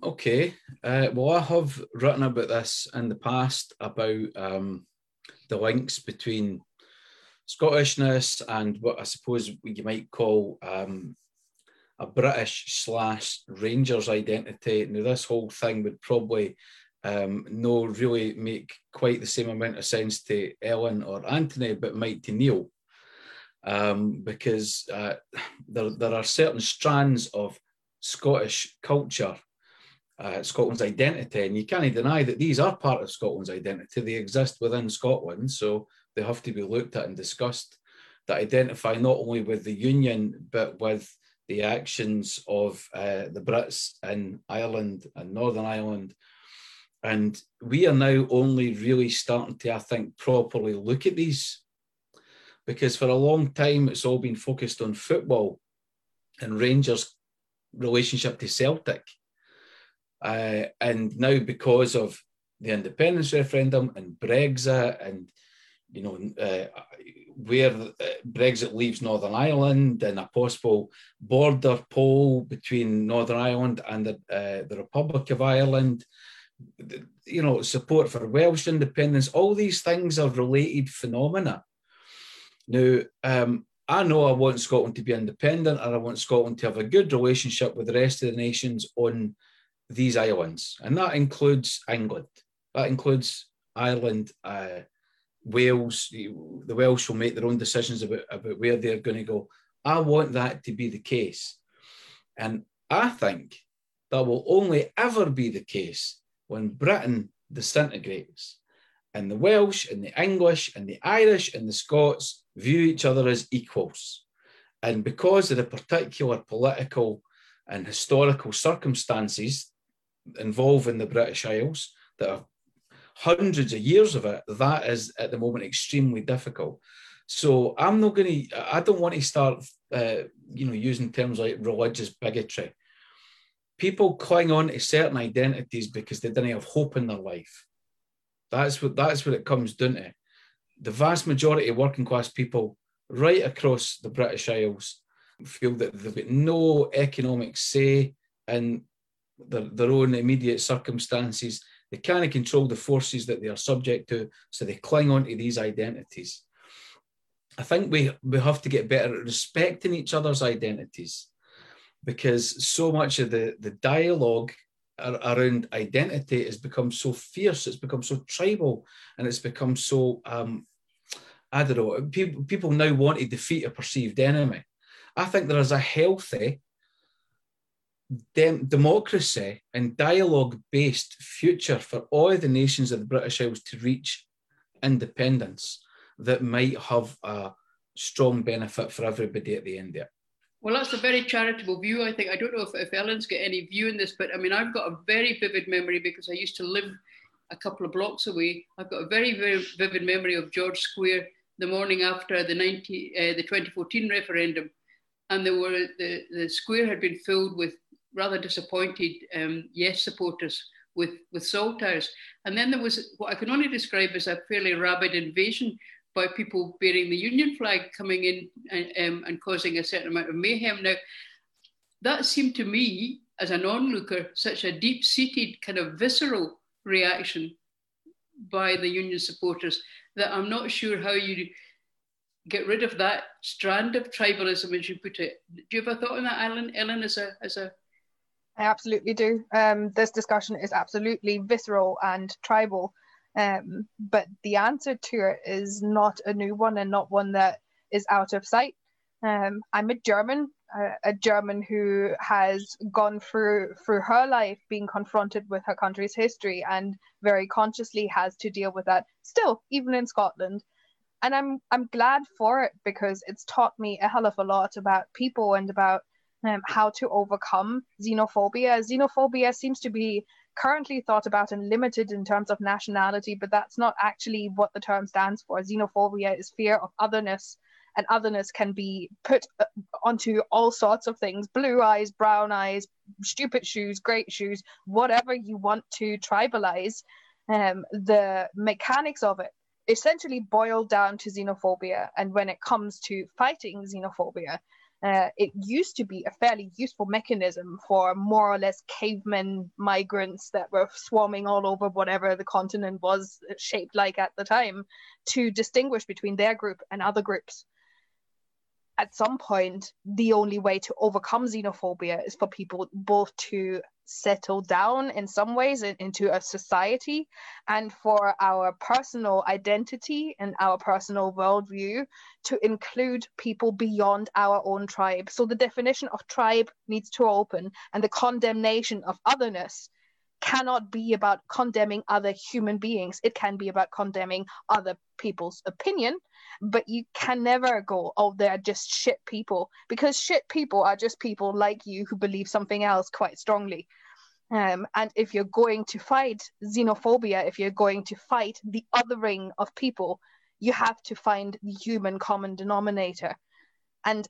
I have written about this in the past, about the links between Scottishness and what I suppose you might call a British/Rangers identity. Now, this whole thing would probably no really make quite the same amount of sense to Ellen or Anthony, but might to Neil, because there are certain strands of Scottish culture, Scotland's identity, and you can't deny that these are part of Scotland's identity. They exist within Scotland, so they have to be looked at and discussed, that identify not only with the union, but with the actions of the Brits in Ireland and Northern Ireland. And we are now only really starting to, I think, properly look at these, because for a long time, it's all been focused on football and Rangers' relationship to Celtic. And now, because of the independence referendum and Brexit and where Brexit leaves Northern Ireland and a possible border poll between Northern Ireland and the Republic of Ireland, support for Welsh independence, all these things are related phenomena. Now, I know I want Scotland to be independent and I want Scotland to have a good relationship with the rest of the nations on these islands. And that includes England. That includes Ireland, Wales, the Welsh will make their own decisions about where they're going to go. I want that to be the case. And I think that will only ever be the case when Britain disintegrates and the Welsh and the English and the Irish and the Scots view each other as equals. And because of the particular political and historical circumstances involving the British Isles that have hundreds of years of it, that is at the moment extremely difficult. So I don't want to start, using terms like religious bigotry. People cling on to certain identities because they didn't have hope in their life. That's what it comes down to. The vast majority of working class people right across the British Isles feel that they've got no economic say in their own immediate circumstances. They can't control the forces that they are subject to, so they cling on to these identities. I think we have to get better at respecting each other's identities, because so much of the dialogue around identity has become so fierce, it's become so tribal, and it's become so, people now want to defeat a perceived enemy. I think there is a healthy democracy and dialogue-based future for all the nations of the British Isles to reach independence that might have a strong benefit for everybody at the end there. Well, that's a very charitable view, I think. I don't know if Ellen's got any view in this, but I mean, I've got a very vivid memory because I used to live a couple of blocks away. I've got a very, very vivid memory of George Square the morning after the 2014 referendum, and there were the square had been filled with rather disappointed Yes supporters with saltires. And then there was what I can only describe as a fairly rabid invasion by people bearing the union flag coming in and causing a certain amount of mayhem. Now, that seemed to me, as an onlooker, such a deep-seated kind of visceral reaction by the union supporters that I'm not sure how you get rid of that strand of tribalism, as you put it. Do you have a thought on that, Ellen, as a... I absolutely do. This discussion is absolutely visceral and tribal, but the answer to it is not a new one and not one that is out of sight. I'm a German who has gone through her life being confronted with her country's history and very consciously has to deal with that still, even in Scotland. And I'm glad for it, because it's taught me a hell of a lot about people and about how to overcome xenophobia. Xenophobia seems to be currently thought about and limited in terms of nationality, but that's not actually what the term stands for. Xenophobia is fear of otherness, and otherness can be put onto all sorts of things: blue eyes, brown eyes, stupid shoes, great shoes, whatever you want to tribalize. The mechanics of it essentially boil down to xenophobia. And when it comes to fighting xenophobia, it used to be a fairly useful mechanism for more or less cavemen migrants that were swarming all over whatever the continent was shaped like at the time to distinguish between their group and other groups. At some point, the only way to overcome xenophobia is for people both to settle down in some ways into a society, and for our personal identity and our personal worldview to include people beyond our own tribe. So the definition of tribe needs to open, and the condemnation of otherness cannot be about condemning other human beings. It can be about condemning other people's opinion, but you can never go, oh, they're just shit people, because shit people are just people like you who believe something else quite strongly. And if you're going to fight xenophobia, if you're going to fight the othering of people, you have to find the human common denominator. And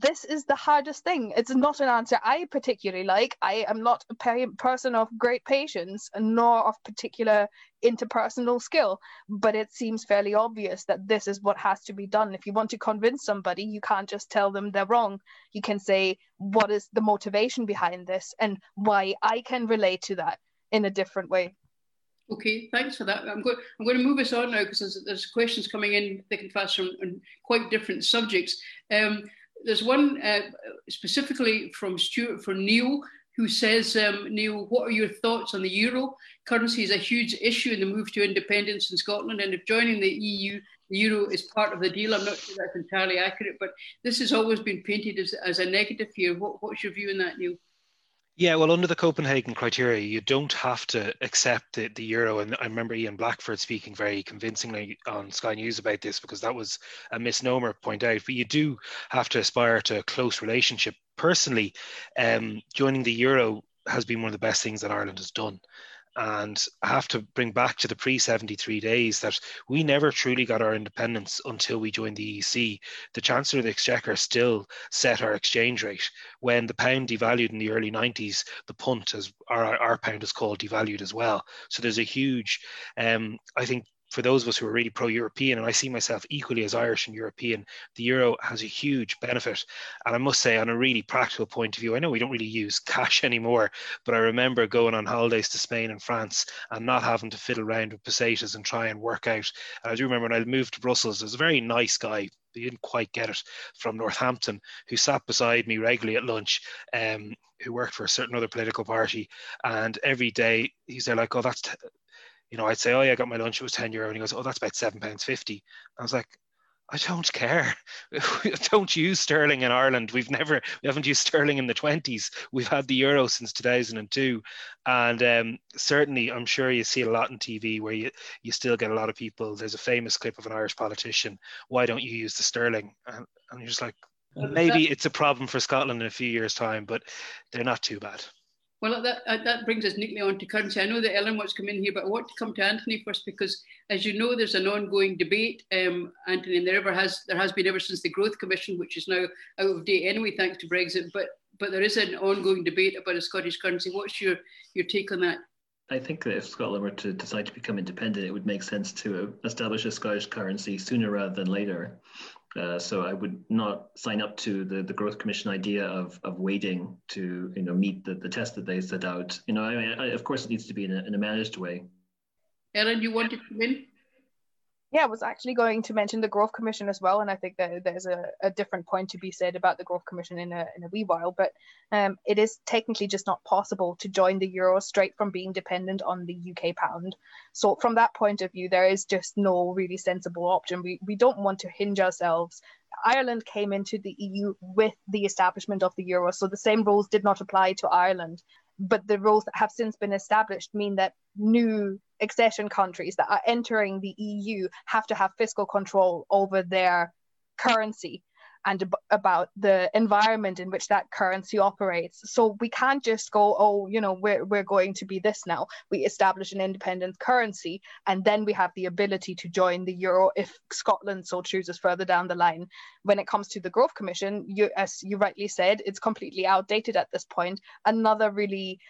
this is the hardest thing. It's not an answer I particularly like. I am not a person of great patience, nor of particular interpersonal skill. But it seems fairly obvious that this is what has to be done. If you want to convince somebody, you can't just tell them they're wrong. You can say, what is the motivation behind this, and why I can relate to that in a different way. Okay, thanks for that. I'm going to move us on now, because there's questions coming in thick and fast on quite different subjects. There's one specifically from Stuart, from Neil, who says, Neil, what are your thoughts on the euro? Currency is a huge issue in the move to independence in Scotland, and if joining the EU, the euro is part of the deal. I'm not sure that's entirely accurate, but this has always been painted as a negative here. What's your view on that, Neil? Yeah, well, under the Copenhagen criteria, you don't have to accept the euro. And I remember Ian Blackford speaking very convincingly on Sky News about this, because that was a misnomer to point out. But you do have to aspire to a close relationship. Personally, joining the euro has been one of the best things that Ireland has done. And I have to bring back to the pre-73 days that we never truly got our independence until we joined the EEC. The Chancellor of the Exchequer still set our exchange rate. When the pound devalued in the early 90s, the punt, as our pound is called, devalued as well. So there's a huge, I think, for those of us who are really pro-European, and I see myself equally as Irish and European, the euro has a huge benefit. And I must say, on a really practical point of view, I know we don't really use cash anymore, but I remember going on holidays to Spain and France and not having to fiddle around with pesetas and try and work out. And I do remember when I moved to Brussels, there was a very nice guy, he didn't quite get it, from Northampton, who sat beside me regularly at lunch, who worked for a certain other political party. And every day he's there like, oh, that's... You know, I'd say, oh, yeah, I got my lunch, it was €10. And he goes, oh, that's about £7.50. I was like, I don't care. We don't use sterling in Ireland. We haven't used sterling in the 20s. We've had the euro since 2002. And certainly, I'm sure you see a lot on TV where you still get a lot of people. There's a famous clip of an Irish politician. Why don't you use the sterling? And you're just like, maybe it's a problem for Scotland in a few years' time, but they're not too bad. Well, that brings us neatly on to currency. I know that Ellen wants to come in here, but I want to come to Anthony first, because, as you know, there's an ongoing debate, Anthony, and there has been ever since the Growth Commission, which is now out of date anyway, thanks to Brexit, but there is an ongoing debate about a Scottish currency. What's your take on that? I think that if Scotland were to decide to become independent, it would make sense to establish a Scottish currency sooner rather than later. So I would not sign up to the Growth Commission idea of waiting to meet the test that they set out. Of course, it needs to be in a managed way. Ellen, you wanted to come in? Yeah, I was actually going to mention the Growth Commission as well, and I think that there's a different point to be said about the Growth Commission in a wee while, but it is technically just not possible to join the euro straight from being dependent on the UK pound. So from that point of view, there is just no really sensible option. We don't want to hinge ourselves. Ireland came into the EU with the establishment of the euro, so the same rules did not apply to Ireland. But the rules that have since been established mean that new accession countries that are entering the EU have to have fiscal control over their currency and about the environment in which that currency operates. So we can't just go, oh, you know, we're going to be this now. We establish an independent currency, and then we have the ability to join the euro if Scotland so chooses further down the line. When it comes to the Growth Commission, as you rightly said, it's completely outdated at this point. Another really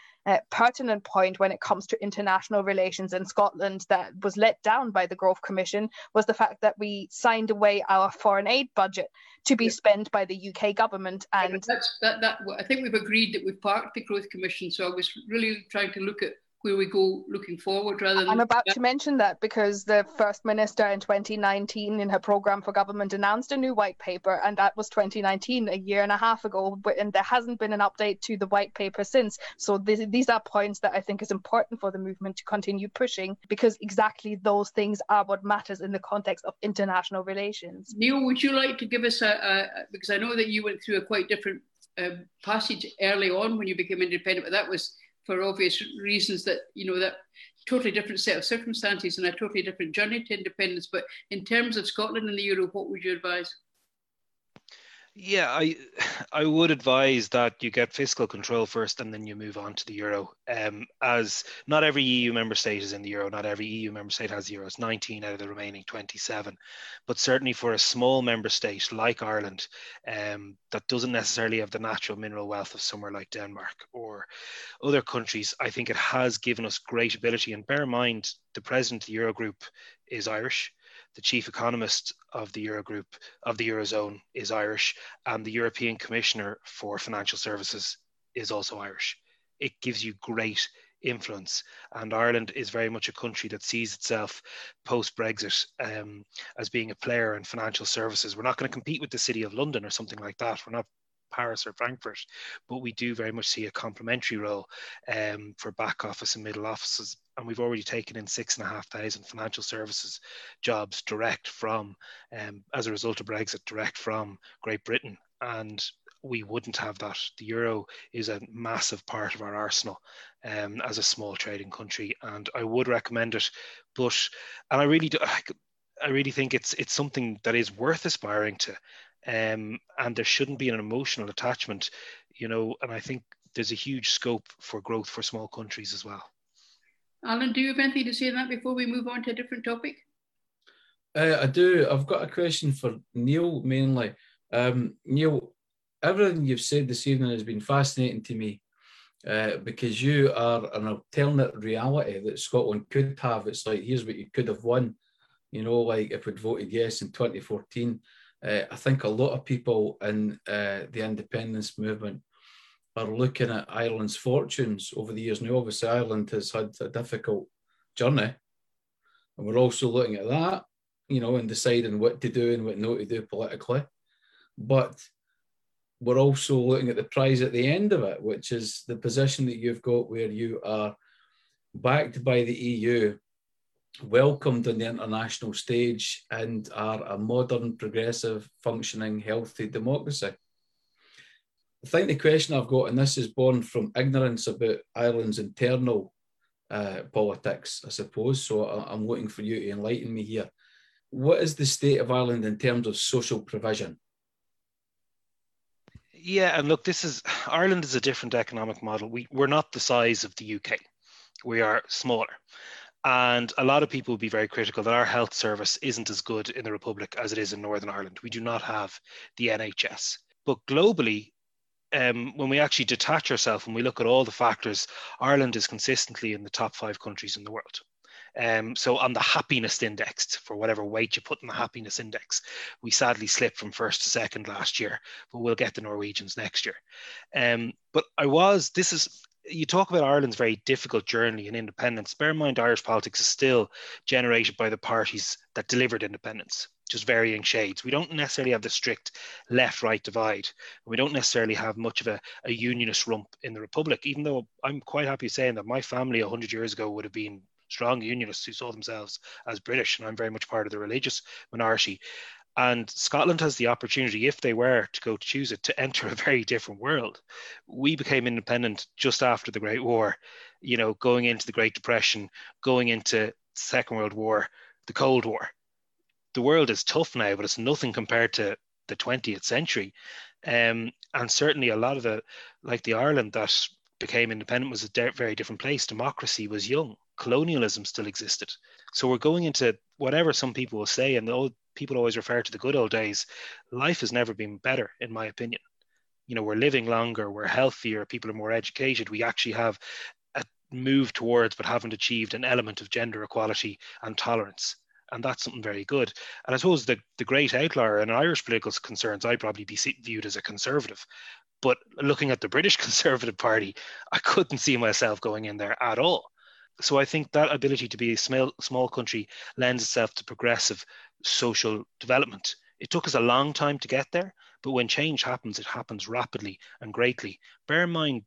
pertinent point when it comes to international relations in Scotland that was let down by the Growth Commission was the fact that we signed away our foreign aid budget to be spent by the UK government. And yeah, I think we've agreed that we've parked the Growth Commission, so I was really trying to look at where we go looking forward rather than... I'm about to mention that because the First Minister in 2019 in her programme for government announced a new white paper, and that was 2019, a year and a half ago, and there hasn't been an update to the white paper since. So these are points that I think is important for the movement to continue pushing, because exactly those things are what matters in the context of international relations. Neil, would you like to give us because I know that you went through a quite different passage early on when you became independent, but that was for obvious reasons that, you know, that totally different set of circumstances and a totally different journey to independence. But in terms of Scotland and the euro, what would you advise? Yeah, I would advise that you get fiscal control first and then you move on to the euro, as not every EU member state is in the euro, not every EU member state has the euro. It's 19 out of the remaining 27. But certainly for a small member state like Ireland, that doesn't necessarily have the natural mineral wealth of somewhere like Denmark or other countries, I think it has given us great ability. And bear in mind, the president of the Eurogroup is Irish. The chief economist of the Eurogroup, of the Eurozone, is Irish, and the European Commissioner for Financial Services is also Irish. It gives you great influence, and Ireland is very much a country that sees itself post-Brexit as being a player in financial services. We're not going to compete with the City of London or something like that. We're not Paris or Frankfurt, but we do very much see a complementary role for back office and middle offices. And we've already taken in 6,500 financial services jobs direct from, as a result of Brexit, direct from Great Britain. And we wouldn't have that. The euro is a massive part of our arsenal as a small trading country. And I would recommend it. But, and I really think it's something that is worth aspiring to. And there shouldn't be an emotional attachment, you know, and I think there's a huge scope for growth for small countries as well. Alan, do you have anything to say on that before we move on to a different topic? I do. I've got a question for Neil mainly. Neil, everything you've said this evening has been fascinating to me because you are an alternate reality that Scotland could have. It's like, here's what you could have won, you know, like if we'd voted yes in 2014. I think a lot of people in the independence movement are looking at Ireland's fortunes over the years. Now, obviously, Ireland has had a difficult journey, and we're also looking at that, you know, and deciding what to do and what not to do politically. But we're also looking at the prize at the end of it, which is the position that you've got where you are backed by the EU, welcomed on the international stage, and are a modern, progressive, functioning, healthy democracy. I think the question I've got, and this is born from ignorance about Ireland's internal politics, I suppose, so I'm looking for you to enlighten me here. What is the state of Ireland in terms of social provision? Yeah, and look, Ireland is a different economic model. We're not the size of the UK. We are smaller. And a lot of people will be very critical that our health service isn't as good in the Republic as it is in Northern Ireland. We do not have the NHS. But globally, when we actually detach ourselves and we look at all the factors, Ireland is consistently in the top 5 countries in the world. So on the happiness index, for whatever weight you put in the happiness index, we sadly slipped from first to second last year, but we'll get the Norwegians next year. But I was, this is... you talk about Ireland's very difficult journey in independence. Bear in mind, Irish politics is still generated by the parties that delivered independence, just varying shades. We don't necessarily have the strict left-right divide. We don't necessarily have much of a unionist rump in the Republic, even though I'm quite happy saying that my family 100 years ago would have been strong unionists who saw themselves as British, and I'm very much part of the religious minority. And Scotland has the opportunity, if they were to go to choose it, to enter a very different world. We became independent just after the Great War, you know, going into the Great Depression, going into Second World War, the Cold War. The world is tough now, but it's nothing compared to the 20th century. And certainly a lot of the, like the Ireland that became independent was a very different place. Democracy was young. Colonialism still existed. So we're going into whatever some people will say, and the old people always refer to the good old days. Life has never been better, in my opinion. You know, we're living longer, we're healthier, people are more educated. We actually have a move towards, but haven't achieved, an element of gender equality and tolerance. And that's something very good. And I suppose the great outlier in Irish political concerns, I'd probably be viewed as a conservative. But looking at the British Conservative Party, I couldn't see myself going in there at all. So I think that ability to be a small country lends itself to progressive social development. It took us a long time to get there, but when change happens, it happens rapidly and greatly. Bear in mind,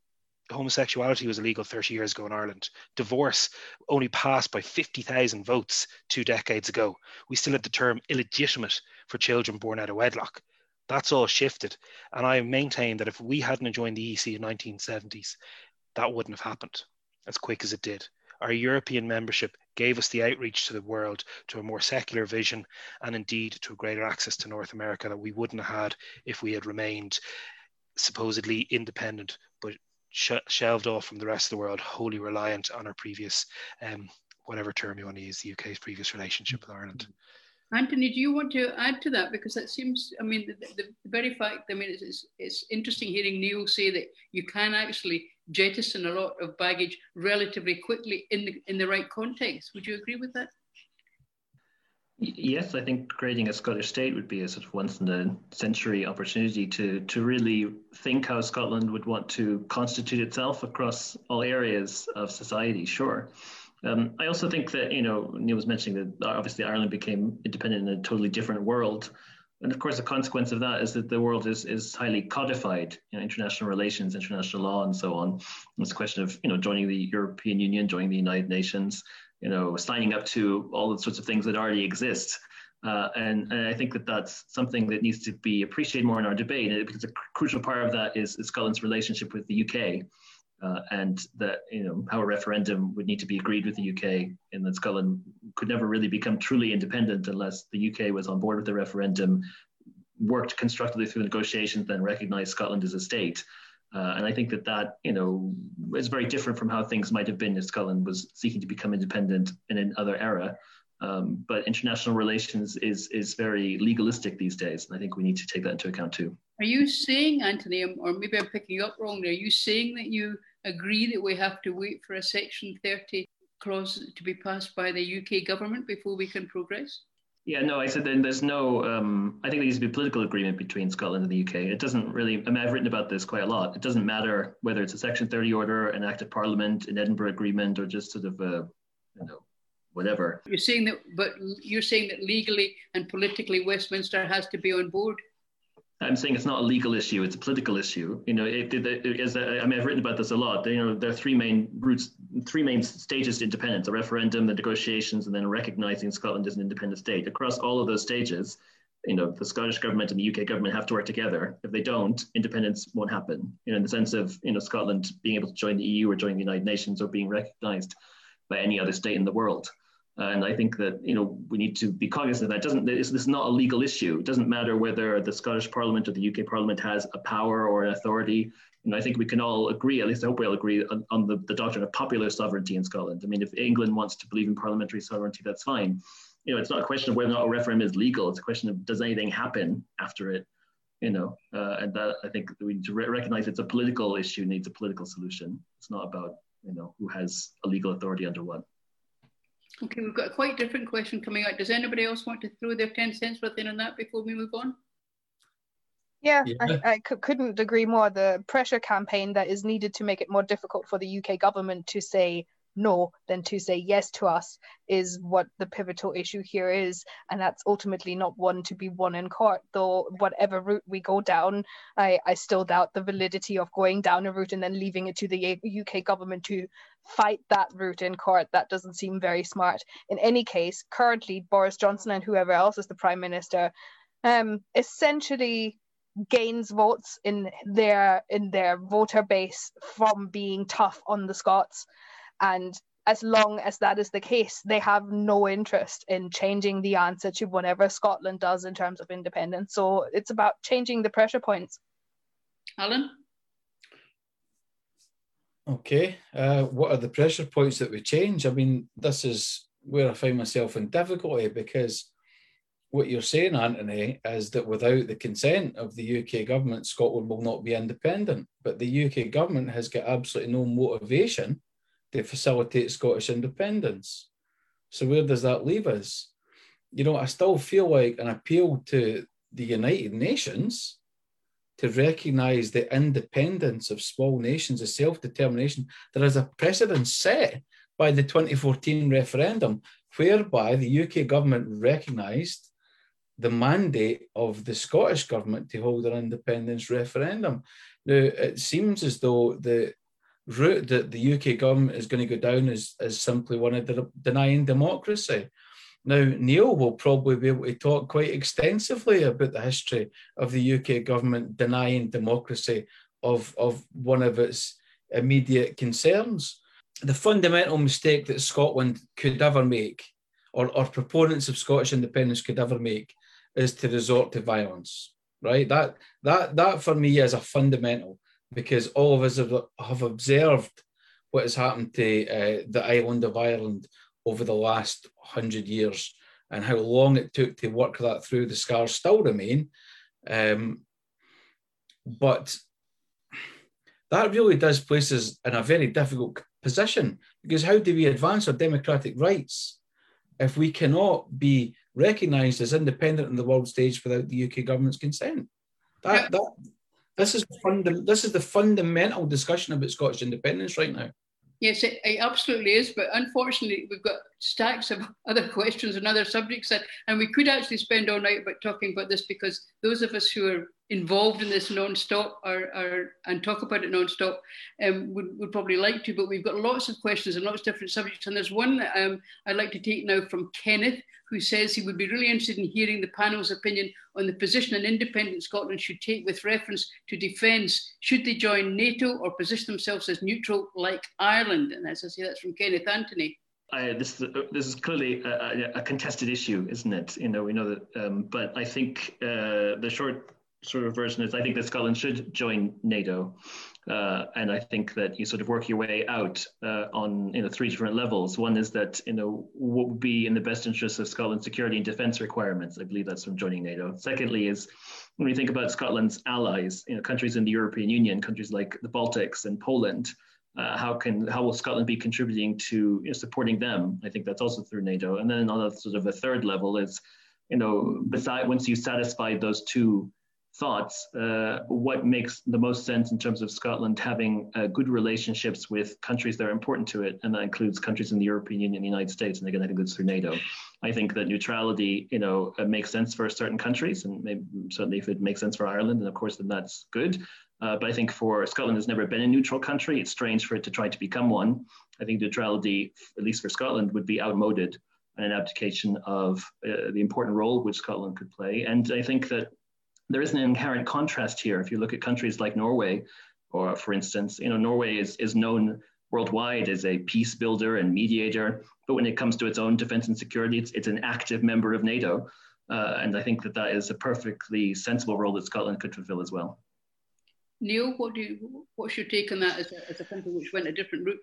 homosexuality was illegal 30 years ago in Ireland. Divorce only passed by 50,000 votes 2 decades ago. We still had the term illegitimate for children born out of wedlock. That's all shifted. And I maintain that if we hadn't joined the EEC in the 1970s, that wouldn't have happened as quick as it did. Our European membership gave us the outreach to the world, to a more secular vision, and indeed to a greater access to North America that we wouldn't have had if we had remained supposedly independent, but shelved off from the rest of the world, wholly reliant on our previous, whatever term you want to use, the UK's previous relationship with Ireland. Anthony, do you want to add to that? Because that seems, I mean, the very fact, I mean, it's interesting hearing Neil say that you can actually jettison a lot of baggage relatively quickly in the right context. Would you agree with that? Yes, I think creating a Scottish state would be a sort of once-in-a-century opportunity to really think how Scotland would want to constitute itself across all areas of society, sure. I also think that, you know, Neil was mentioning that obviously Ireland became independent in a totally different world. And of course, a consequence of that is that the world is highly codified, you know, international relations, international law, and so on. And it's a question of, you know, joining the European Union, joining the United Nations, you know, signing up to all the sorts of things that already exist. And I think that that's something that needs to be appreciated more in our debate, because a crucial part of that is Scotland's relationship with the UK. And that, you know, how a referendum would need to be agreed with the UK, and that Scotland could never really become truly independent unless the UK was on board with the referendum, worked constructively through negotiations, then recognised Scotland as a state. And I think that, you know, is very different from how things might have been if Scotland was seeking to become independent in another era. But international relations is very legalistic these days, and I think we need to take that into account too. Are you saying, Anthony, or maybe I'm picking you up wrong there, are you saying that you agree that we have to wait for a Section 30 clause to be passed by the UK government before we can progress? Yeah, no, I said then there's no, I think there needs to be political agreement between Scotland and the UK. It doesn't really, I mean, I've written about this quite a lot. It doesn't matter whether it's a Section 30 order, an Act of Parliament, an Edinburgh Agreement, or just sort of a, you know, whatever. You're saying that, but you're saying that legally and politically Westminster has to be on board? I'm saying it's not a legal issue; it's a political issue. You know, I mean, I've written about this a lot. You know, there are three main stages to independence: a referendum, the negotiations, and then recognising Scotland as an independent state. Across all of those stages, you know, the Scottish government and the UK government have to work together. If they don't, independence won't happen. You know, in the sense of, you know, Scotland being able to join the EU or join the United Nations or being recognised by any other state in the world. And I think that, you know, we need to be cognizant of that. This is not a legal issue. It doesn't matter whether the Scottish Parliament or the UK Parliament has a power or an authority. And I think we can all agree, at least I hope we all agree, on the doctrine of popular sovereignty in Scotland. I mean, if England wants to believe in parliamentary sovereignty, that's fine. You know, it's not a question of whether or not a referendum is legal. It's a question of, does anything happen after it? You know, and that, I think we need to recognize it's a political issue, needs a political solution. It's not about, you know, who has a legal authority under what. Okay, we've got a quite different question coming out. Does anybody else want to throw their 10 cents worth in on that before we move on? Yeah. I couldn't agree more. The pressure campaign that is needed to make it more difficult for the UK government to say no than to say yes to us is what the pivotal issue here is, and that's ultimately not one to be won in court. Though whatever route we go down, I still doubt the validity of going down a route and then leaving it to the UK government to fight that route in court. That doesn't seem very smart. In any case, currently Boris Johnson and whoever else is the Prime Minister essentially gains votes in their voter base from being tough on the Scots. And as long as that is the case, they have no interest in changing the answer to whatever Scotland does in terms of independence. So it's about changing the pressure points. Alan? Okay. What are the pressure points that we change? I mean, this is where I find myself in difficulty, because what you're saying, Anthony, is that without the consent of the UK government, Scotland will not be independent. But the UK government has got absolutely no motivation to facilitate Scottish independence. So where does that leave us? You know, I still feel like an appeal to the United Nations to recognise the independence of small nations, of self-determination. There is a precedent set by the 2014 referendum, whereby the UK government recognised the mandate of the Scottish government to hold an independence referendum. Now, it seems as though the route that the UK government is going to go down is simply one of denying democracy. Now, Neil will probably be able to talk quite extensively about the history of the UK government denying democracy of one of its immediate concerns. The fundamental mistake that Scotland could ever make, or proponents of Scottish independence could ever make, is to resort to violence, right? That for me is a fundamental, because all of us have observed what has happened to the island of Ireland over the last 100 years, and how long it took to work that through. The scars still remain. But that really does place us in a very difficult position, because how do we advance our democratic rights if we cannot be recognised as independent on the world stage without the UK government's consent? This is the fundamental discussion about Scottish independence right now. Yes, it absolutely is. But unfortunately, we've got stacks of other questions and other subjects, and we could actually spend all night talking about this, because those of us who are involved in this non-stop and talk about it non-stop would probably like to. But we've got lots of questions and lots of different subjects. And there's one that I'd like to take now from Kenneth, who says he would be really interested in hearing the panel's opinion on the position an independent Scotland should take with reference to defence. Should they join NATO or position themselves as neutral like Ireland? And as I say, that's from Kenneth. Anthony? This is clearly a contested issue, isn't it? You know, we know that, but I think the short sort of version is I think that Scotland should join NATO. And I think that you sort of work your way out on, you know, three different levels. One is that, you know, what would be in the best interest of Scotland's security and defence requirements. I believe that's from joining NATO. Secondly is when you think about Scotland's allies, you know, countries in the European Union, countries like the Baltics and Poland, how will Scotland be contributing to, you know, supporting them? I think that's also through NATO. And then on a sort of a third level is, you know, once you satisfy those two thoughts, what makes the most sense in terms of Scotland having good relationships with countries that are important to it, and that includes countries in the European Union, the United States, and again, I think that's through NATO. I think that neutrality, you know, makes sense for certain countries, and maybe, certainly if it makes sense for Ireland, and of course, then that's good. But I think for Scotland has never been a neutral country. It's strange for it to try to become one. I think neutrality, at least for Scotland, would be outmoded and an abdication of the important role which Scotland could play. And I think that there is an inherent contrast here. If you look at countries like Norway, or for instance, you know, Norway is known worldwide as a peace builder and mediator, but when it comes to its own defense and security, it's an active member of NATO. And I think that is a perfectly sensible role that Scotland could fulfill as well. Neil, what's your take on that as a country which went a different route?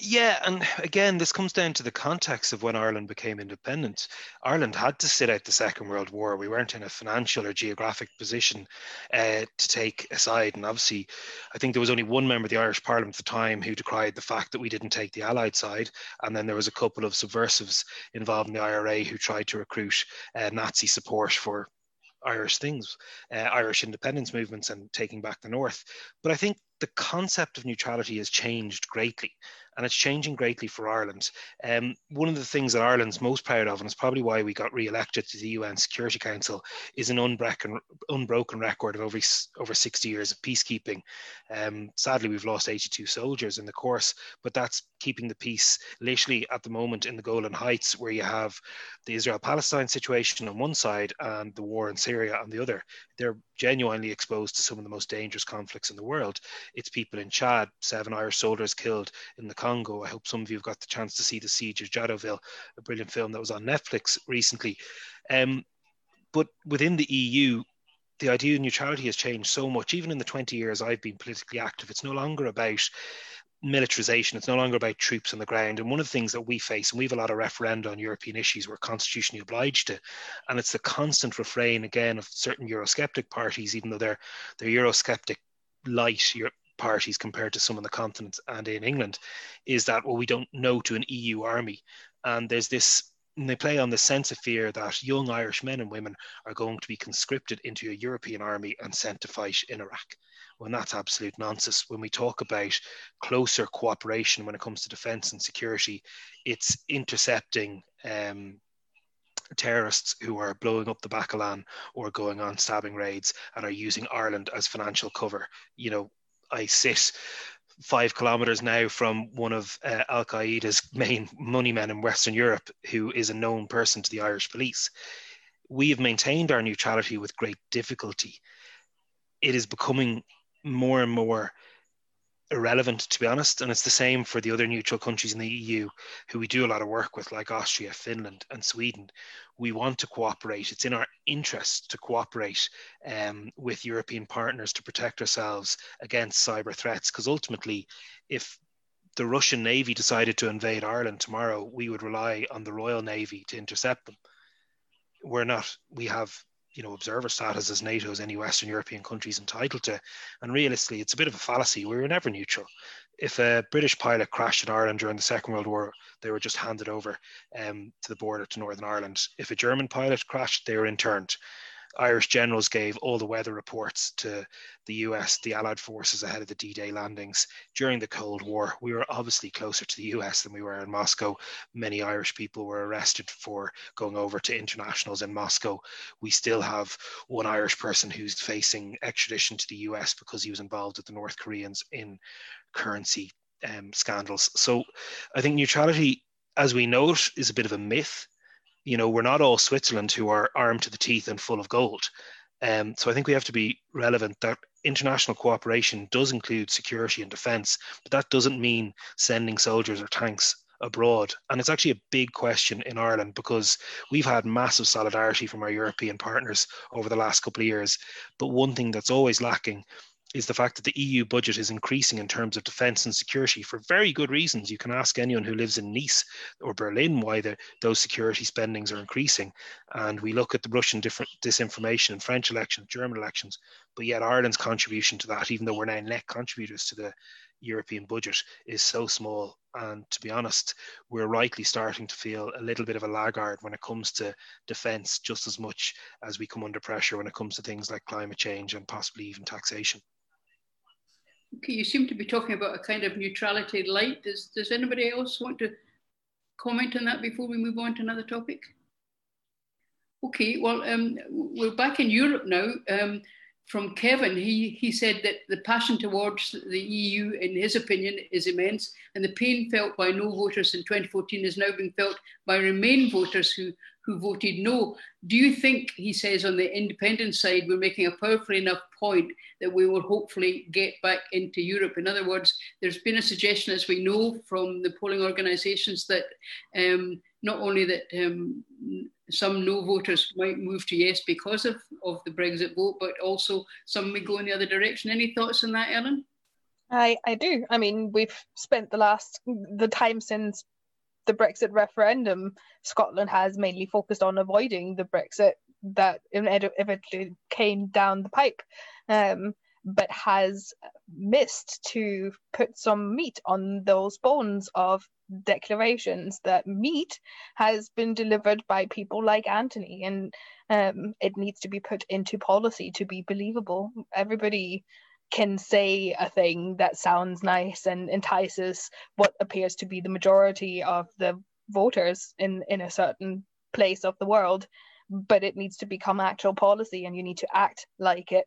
Yeah, and again, this comes down to the context of when Ireland became independent. Ireland had to sit out the Second World War. We weren't in a financial or geographic position to take a side. And obviously, I think there was only one member of the Irish Parliament at the time who decried the fact that we didn't take the Allied side. And then there was a couple of subversives involved in the IRA who tried to recruit Nazi support for Irish things, Irish independence movements and taking back the North. But I think the concept of neutrality has changed greatly, and it's changing greatly for Ireland. One of the things that Ireland's most proud of, and it's probably why we got re-elected to the UN Security Council, is an unbroken record of over 60 years of peacekeeping. Sadly, we've lost 82 soldiers in the course, but that's keeping the peace literally at the moment in the Golan Heights, where you have the Israel-Palestine situation on one side and the war in Syria on the other. They're genuinely exposed to some of the most dangerous conflicts in the world. It's people in Chad, 7 Irish soldiers killed in the Congo. I hope some of you have got the chance to see The Siege of Jadoville, a brilliant film that was on Netflix recently. But within the EU, the idea of neutrality has changed so much. Even in the 20 years I've been politically active, it's no longer about militarization, it's no longer about troops on the ground. And one of the things that we face, and we have a lot of referenda on European issues we're constitutionally obliged to, and it's the constant refrain again of certain Eurosceptic parties, even though they're Eurosceptic light parties compared to some on the continent and in England, is that, well, we don't know to an EU army. And there's this, and they play on the sense of fear that young Irish men and women are going to be conscripted into a European army and sent to fight in Iraq. Well, that's absolute nonsense. When we talk about closer cooperation when it comes to defence and security, it's intercepting terrorists who are blowing up the Bacalan or going on stabbing raids and are using Ireland as financial cover. You know, I sit 5 kilometres now from one of Al-Qaeda's main money men in Western Europe, who is a known person to the Irish police. We have maintained our neutrality with great difficulty. It is becoming more and more irrelevant, to be honest, and it's the same for the other neutral countries in the EU who we do a lot of work with, like Austria, Finland and Sweden. We want to cooperate. It's in our interest to cooperate with European partners to protect ourselves against cyber threats, because ultimately, if the Russian Navy decided to invade Ireland tomorrow, we would rely on the Royal Navy to intercept them. We have, you know, observer status as NATO as any Western European country is entitled to. And realistically, it's a bit of a fallacy. We were never neutral. If a British pilot crashed in Ireland during the Second World War, they were just handed over to the border to Northern Ireland. If a German pilot crashed, they were interned. Irish generals gave all the weather reports to the US, the Allied forces ahead of the D-Day landings. During the Cold War, we were obviously closer to the US than we were in Moscow. Many Irish people were arrested for going over to internationals in Moscow. We still have one Irish person who's facing extradition to the US because he was involved with the North Koreans in currency scandals. So I think neutrality, as we know it, is a bit of a myth. You know, we're not all Switzerland who are armed to the teeth and full of gold. So I think we have to be relevant that international cooperation does include security and defence, but that doesn't mean sending soldiers or tanks abroad. And it's actually a big question in Ireland because we've had massive solidarity from our European partners over the last couple of years. But one thing that's always lacking is the fact that the EU budget is increasing in terms of defence and security for very good reasons. You can ask anyone who lives in Nice or Berlin why those security spendings are increasing. And we look at the Russian disinformation and French elections, German elections, but yet Ireland's contribution to that, even though we're now net contributors to the European budget, is so small. And to be honest, we're rightly starting to feel a little bit of a laggard when it comes to defence, just as much as we come under pressure when it comes to things like climate change and possibly even taxation. Okay, you seem to be talking about a kind of neutrality light. Does anybody else want to comment on that before we move on to another topic? Okay, well, we're back in Europe now. From Kevin, he said that the passion towards the EU, in his opinion, is immense, and the pain felt by no voters in 2014 is now being felt by Remain voters who voted no. Do you think, he says, on the independent side, we're making a powerful enough point that we will hopefully get back into Europe? In other words, there's been a suggestion, as we know, from the polling organisations that not only that some no voters might move to yes because of the Brexit vote, but also some may go in the other direction. Any thoughts on that, Ellen? I do. I mean, we've spent the time since the Brexit referendum, Scotland has mainly focused on avoiding the Brexit that eventually came down the pipe, but has missed to put some meat on those bones of declarations that meet has been delivered by people like Anthony, and it needs to be put into policy to be believable. Everybody can say a thing that sounds nice and entices what appears to be the majority of the voters in a certain place of the world, but it needs to become actual policy and you need to act like it.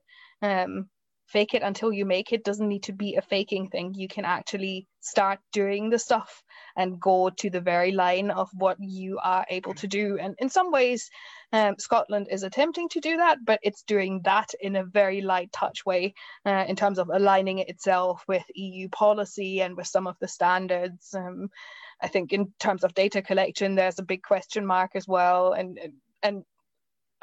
Fake it until you make it doesn't need to be a faking thing. You can actually start doing the stuff and go to the very line of what you are able to do. And in some ways, Scotland is attempting to do that, but it's doing that in a very light touch way in terms of aligning itself with EU policy and with some of the standards. I think in terms of data collection, there's a big question mark as well. And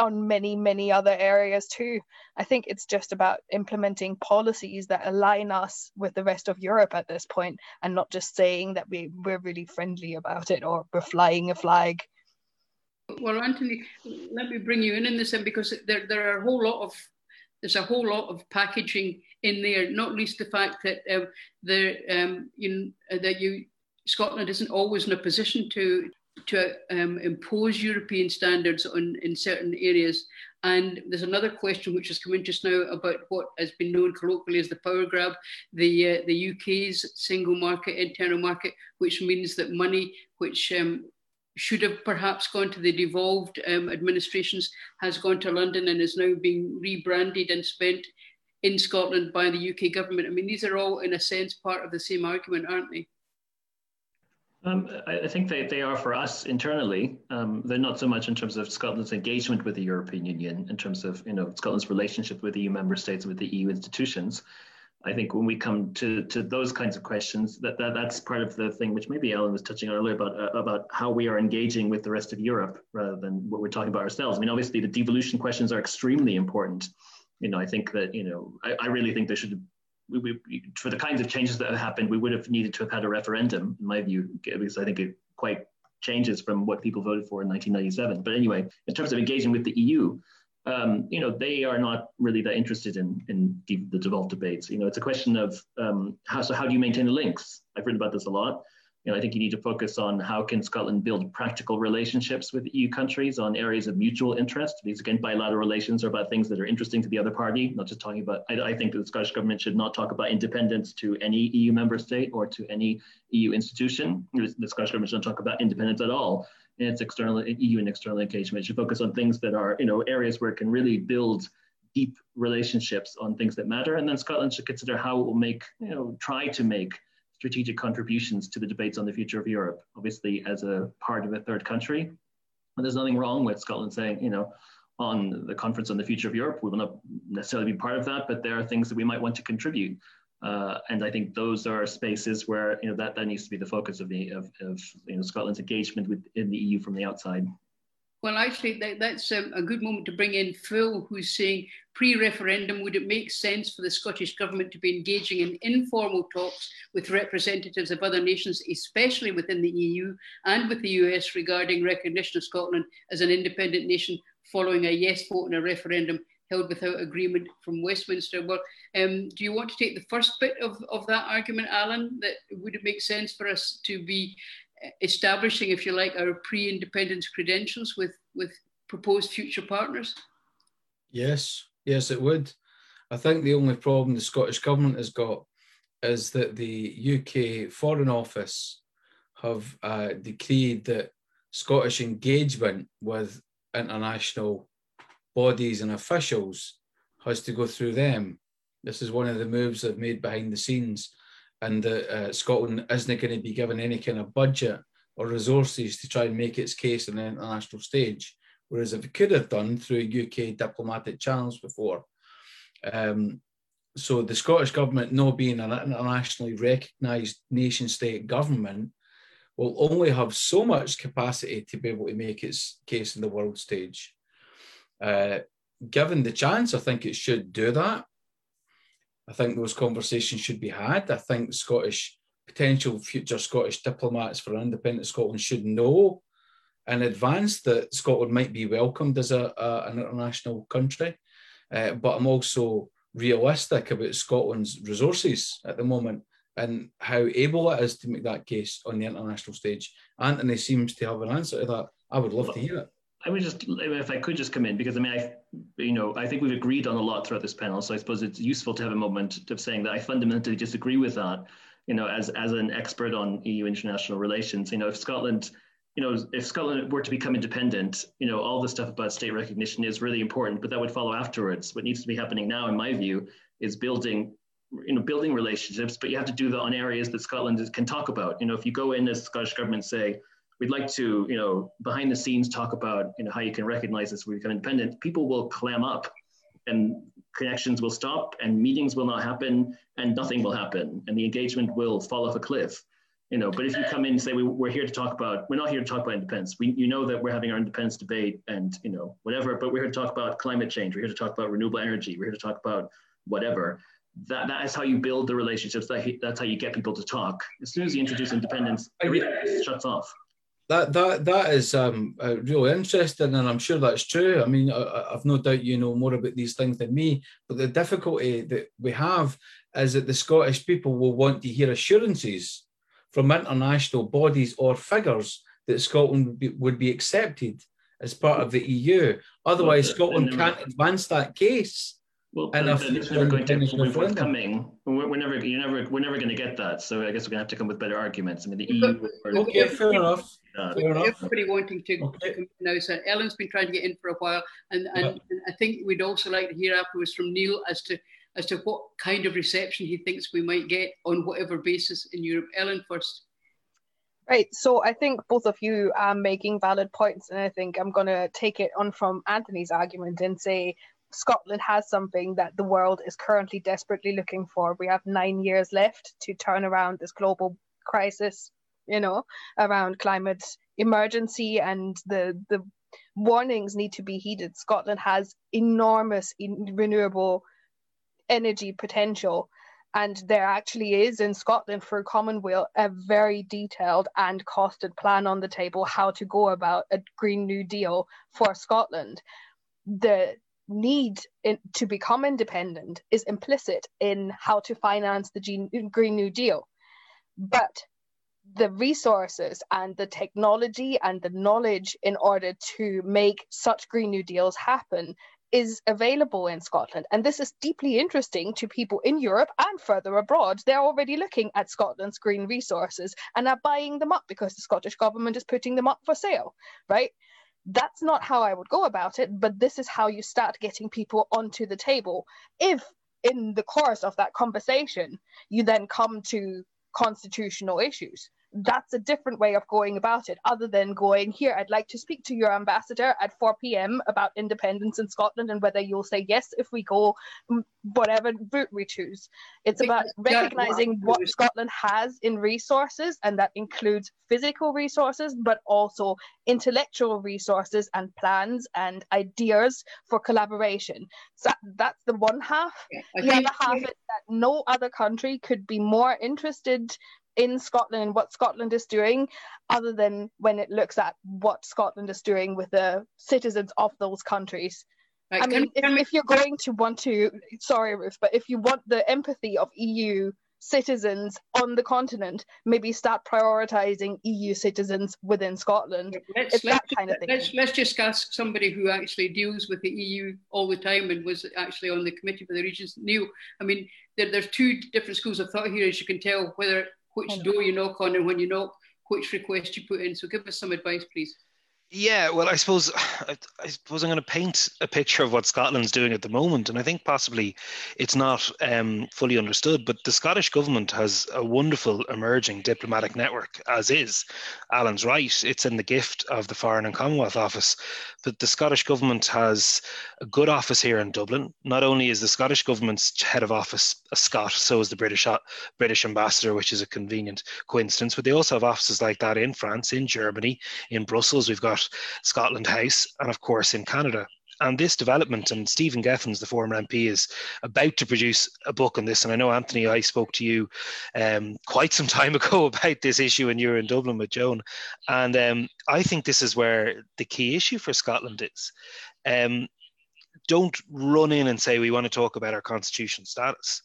on many other areas too. I think it's just about implementing policies that align us with the rest of Europe at this point, and not just saying that we're really friendly about it or we're flying a flag. Well, Anthony, let me bring you in this then, because there are a whole lot of packaging in there, not least the fact that Scotland isn't always in a position to impose European standards in certain areas. And there's another question which has come in just now about what has been known colloquially as the power grab, the UK's single market, internal market, which means that money which should have perhaps gone to the devolved administrations has gone to London and is now being rebranded and spent in Scotland by the UK government. I mean, these are all, in a sense, part of the same argument, aren't they? I think they are for us internally. They're not so much in terms of Scotland's engagement with the European Union, in terms of Scotland's relationship with EU member states, with the EU institutions. I think when we come to those kinds of questions, that's part of the thing which maybe Ellen was touching on earlier about how we are engaging with the rest of Europe rather than what we're talking about ourselves. I mean, obviously the devolution questions are extremely important. I think that I really think they should. We, for the kinds of changes that have happened, we would have needed to have had a referendum, in my view, because I think it quite changes from what people voted for in 1997. But anyway, in terms of engaging with the EU, they are not really that interested in the devolved debates. It's a question of how do you maintain the links? I've written about this a lot. I think you need to focus on how can Scotland build practical relationships with EU countries on areas of mutual interest. These, again, bilateral relations are about things that are interesting to the other party, not just talking about, I think that the Scottish government should not talk about independence to any EU member state or to any EU institution. The Scottish government should not talk about independence at all in its external EU and external engagement. It should focus on things that are, areas where it can really build deep relationships on things that matter. And then Scotland should consider how it will make, try to make strategic contributions to the debates on the future of Europe, obviously as a part of a third country. And there's nothing wrong with Scotland saying, on the conference on the future of Europe, we will not necessarily be part of that, but there are things that we might want to contribute. And I think those are spaces where, that needs to be the focus of Scotland's engagement in the EU from the outside. Well, actually, that's a good moment to bring in Phil, who's saying, pre-referendum, would it make sense for the Scottish Government to be engaging in informal talks with representatives of other nations, especially within the EU and with the US, regarding recognition of Scotland as an independent nation following a yes vote in a referendum held without agreement from Westminster? Well, do you want to take the first bit of that argument, Alan, that would it make sense for us to be establishing, if you like, our pre-independence credentials with proposed future partners? Yes, it would. I think the only problem the Scottish Government has got is that the UK Foreign Office have decreed that Scottish engagement with international bodies and officials has to go through them. This is one of the moves they've made behind the scenes. And that Scotland isn't going to be given any kind of budget or resources to try and make its case on the international stage, whereas if it could have done through UK diplomatic channels before. So the Scottish Government, not being an internationally recognised nation-state government, will only have so much capacity to be able to make its case in the world stage. Given the chance, I think it should do that. I think those conversations should be had. I think potential future Scottish diplomats for an independent Scotland should know in advance that Scotland might be welcomed as an international country. But I'm also realistic about Scotland's resources at the moment and how able it is to make that case on the international stage. Anthony seems to have an answer to that. I would love to hear it. I would just, if I could just come in, because I mean, I think we've agreed on a lot throughout this panel, so I suppose it's useful to have a moment of saying that I fundamentally disagree with that, you know, as an expert on EU international relations. You know, if Scotland were to become independent, you know, all the stuff about state recognition is really important, but that would follow afterwards. What needs to be happening now, in my view, is building relationships, but you have to do that on areas that Scotland can talk about. You know, if you go in as the Scottish government, say, we'd like to, you know, behind the scenes talk about, you know, how you can recognize this when we become independent, people will clam up and connections will stop and meetings will not happen and nothing will happen and the engagement will fall off a cliff, you know. But if you come in and say, we're not here to talk about independence. You know that we're having our independence debate and, you know, whatever, but we're here to talk about climate change. We're here to talk about renewable energy. We're here to talk about whatever. That is how you build the relationships. That's how you get people to talk. As soon as you introduce independence, everything shuts off. That is really interesting, and I'm sure that's true. I mean, I've no doubt you know more about these things than me, but the difficulty that we have is that the Scottish people will want to hear assurances from international bodies or figures that Scotland would be accepted as part of the EU. Otherwise, Scotland can't advance that case. Well, it's never going to be forthcoming. We're never going to get that. So I guess we're going to have to come with better arguments. I mean, the EU. Okay, fair enough. Everybody wanting to come now. So Ellen's been trying to get in for a while, and I think we'd also like to hear afterwards from Neil as to what kind of reception he thinks we might get on whatever basis in Europe. Ellen first. Right, so I think both of you are making valid points, and I think I'm going to take it on from Anthony's argument and say, Scotland has something that the world is currently desperately looking for. We have 9 years left to turn around this global crisis, you know, around climate emergency, and the warnings need to be heeded. Scotland has enormous renewable energy potential, and there actually is in Scotland for Commonweal a very detailed and costed plan on the table how to go about a Green New Deal for Scotland. The need to become independent is implicit in how to finance the Green New Deal, but the resources and the technology and the knowledge in order to make such Green New Deals happen is available in Scotland, and this is deeply interesting to people in Europe and further abroad. They're already looking at Scotland's green resources and are buying them up because the Scottish government is putting them up for sale, right? That's not how I would go about it, but this is how you start getting people onto the table. If in the course of that conversation, you then come to constitutional issues, that's a different way of going about it, other than going, here, I'd like to speak to your ambassador at 4 p.m. about independence in Scotland and whether you'll say yes if we go whatever route we choose. It's about recognizing what Scotland has in resources, and that includes physical resources, but also intellectual resources and plans and ideas for collaboration. So that's the one half. The other half is that no other country could be more interested in Scotland, what Scotland is doing, other than when it looks at what Scotland is doing with the citizens of those countries. Right. I mean, if you're going to want to, sorry Ruth, but if you want the empathy of EU citizens on the continent, maybe start prioritising EU citizens within Scotland. It's that kind of thing. Let's just ask somebody who actually deals with the EU all the time and was actually on the Committee for the Regions, Neil. I mean, there's two different schools of thought here, as you can tell, which door you knock on, and when you knock, which request you put in. So give us some advice, please. Yeah, well, I suppose I'm going to paint a picture of what Scotland's doing at the moment, and I think possibly it's not fully understood, but the Scottish government has a wonderful emerging diplomatic network, as is. Alan's right, it's in the gift of the Foreign and Commonwealth Office, but the Scottish government has a good office here in Dublin. Not only is the Scottish government's head of office a Scot, so is the British ambassador, which is a convenient coincidence, but they also have offices like that in France, in Germany, in Brussels. We've got Scotland House, and of course in Canada. And this development, and Stephen Geffens, the former MP, is about to produce a book on this. And I know, Anthony, I spoke to you quite some time ago about this issue, and you were in Dublin with Joan. And I think this is where the key issue for Scotland is. Don't run in and say, we want to talk about our constitutional status.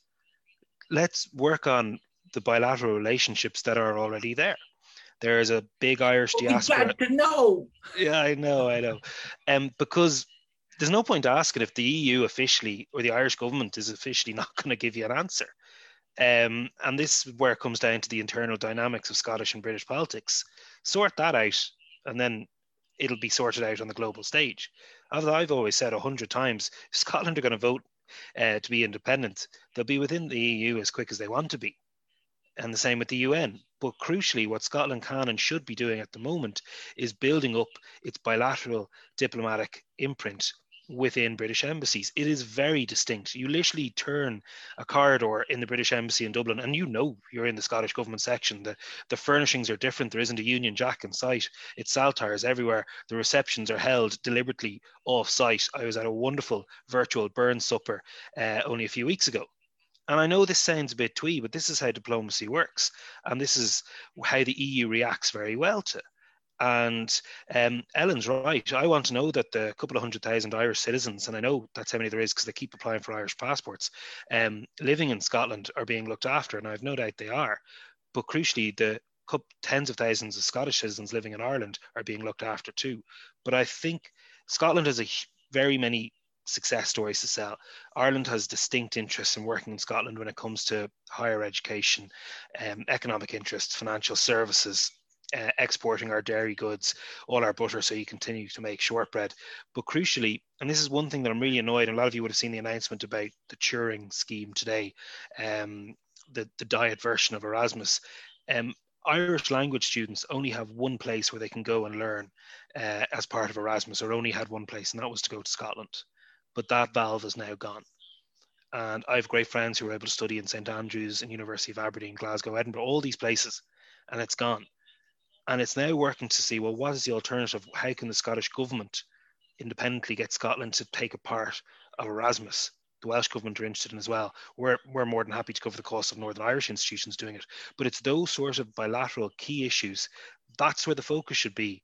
Let's work on the bilateral relationships that are already there. There is a big Irish diaspora. Glad to know. Yeah, I know. Because there's no point asking if the EU officially or the Irish government is officially not going to give you an answer. And this is where it comes down to the internal dynamics of Scottish and British politics. Sort that out, and then it'll be sorted out on the global stage. As I've always said 100 times, if Scotland are going to vote to be independent, they'll be within the EU as quick as they want to be. And the same with the UN. But crucially, what Scotland can and should be doing at the moment is building up its bilateral diplomatic imprint within British embassies. It is very distinct. You literally turn a corridor in the British embassy in Dublin and you know you're in the Scottish government section. The furnishings are different. There isn't a Union Jack in sight. It's saltires everywhere. The receptions are held deliberately off-site. I was at a wonderful virtual Burns supper only a few weeks ago. And I know this sounds a bit twee, but this is how diplomacy works. And this is how the EU reacts very well to. And Ellen's right. I want to know that the couple of 100,000 Irish citizens, and I know that's how many there is because they keep applying for Irish passports, living in Scotland are being looked after, and I have no doubt they are. But crucially, the tens of thousands of Scottish citizens living in Ireland are being looked after too. But I think Scotland has very many success stories to sell. Ireland has distinct interests in working in Scotland when it comes to higher education, economic interests, financial services, exporting our dairy goods, all our butter, so you continue to make shortbread. But crucially, and this is one thing that I'm really annoyed, and a lot of you would have seen the announcement about the Turing scheme today, the diet version of Erasmus. Irish language students only have one place where they can go and learn as part of Erasmus, or only had one place, and that was to go to Scotland. But that valve is now gone. And I have great friends who were able to study in St Andrews and University of Aberdeen, Glasgow, Edinburgh, all these places, and it's gone. And it's now working to see, well, what is the alternative? How can the Scottish government independently get Scotland to take a part of Erasmus? The Welsh government are interested in as well. We're more than happy to cover the cost of Northern Irish institutions doing it. But it's those sort of bilateral key issues. That's where the focus should be.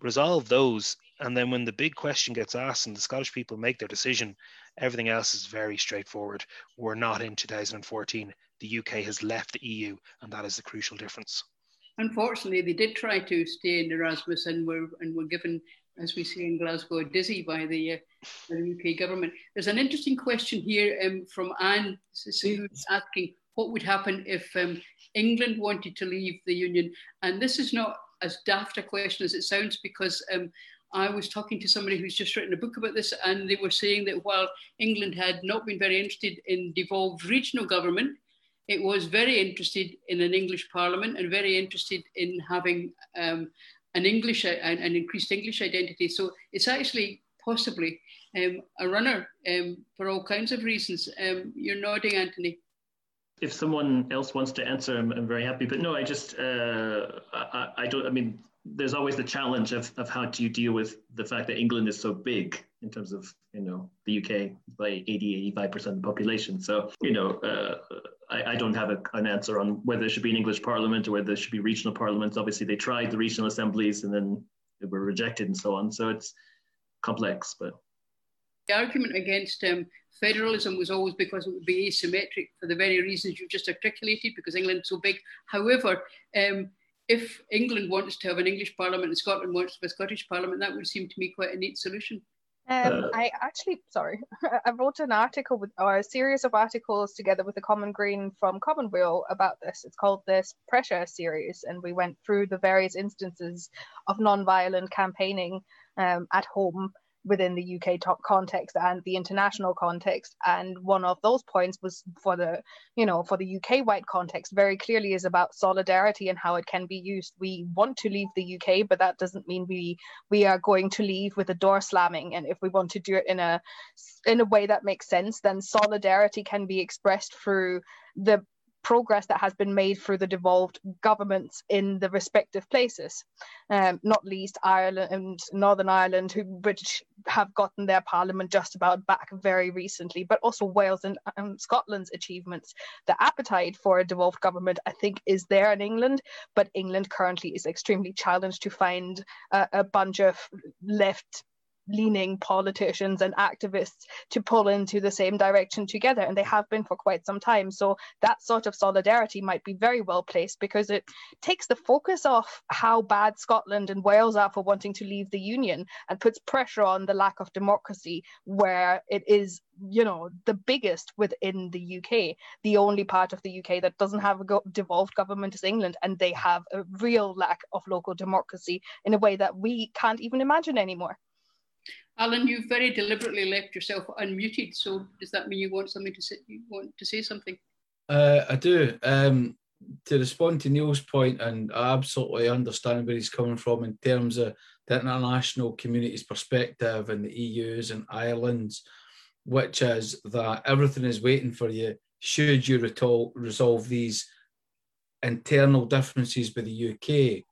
Resolve those. And then when the big question gets asked and the Scottish people make their decision, everything else is very straightforward. We're not in 2014. The UK has left the EU, and that is the crucial difference. Unfortunately, they did try to stay in Erasmus and were given, as we say in Glasgow, dizzy by the UK government. There's an interesting question here from Anne, who's asking what would happen if England wanted to leave the Union. And this is not as daft a question as it sounds, because I was talking to somebody who's just written a book about this, and they were saying that while England had not been very interested in devolved regional government, it was very interested in an English parliament and very interested in having an increased English identity. So it's actually possibly a runner for all kinds of reasons. You're nodding, Anthony. If someone else wants to answer, I'm very happy. But no, I mean, there's always the challenge of how do you deal with the fact that England is so big in terms of, you know, the UK by 80, 85% of the population. So, you know, I don't have an answer on whether there should be an English parliament or whether there should be regional parliaments. Obviously, they tried the regional assemblies and then they were rejected and so on. So it's complex. But the argument against federalism was always because it would be asymmetric for the very reasons you just articulated, because England's so big. However, if England wants to have an English parliament and Scotland wants to have a Scottish parliament, that would seem to me quite a neat solution. I wrote an article or a series of articles together with the Common Green from Commonweal about this. It's called this Pressure Series, and we went through the various instances of non-violent campaigning at home within the UK context and the international context. And one of those points was for the UK-wide context very clearly is about solidarity and how it can be used. We want to leave the UK, but that doesn't mean we are going to leave with a door slamming. And if we want to do it in a way that makes sense, then solidarity can be expressed through the progress that has been made through the devolved governments in the respective places, not least Ireland and Northern Ireland, which have gotten their parliament just about back very recently, but also Wales and Scotland's achievements. The appetite for a devolved government, I think, is there in England, but England currently is extremely challenged to find a bunch of left left-leaning politicians and activists to pull into the same direction together, and they have been for quite some time. So that sort of solidarity might be very well placed, because it takes the focus off how bad Scotland and Wales are for wanting to leave the Union and puts pressure on the lack of democracy, where it is, you know, the biggest within the UK. The only part of the UK that doesn't have a devolved government is England, and they have a real lack of local democracy in a way that we can't even imagine anymore. Alan, you've very deliberately left yourself unmuted, so does that mean you want something to say? You want to say something? I do. To respond to Neil's point, and I absolutely understand where he's coming from in terms of the international community's perspective and the EU's and Ireland's, which is that everything is waiting for you should you resolve these internal differences with the UK.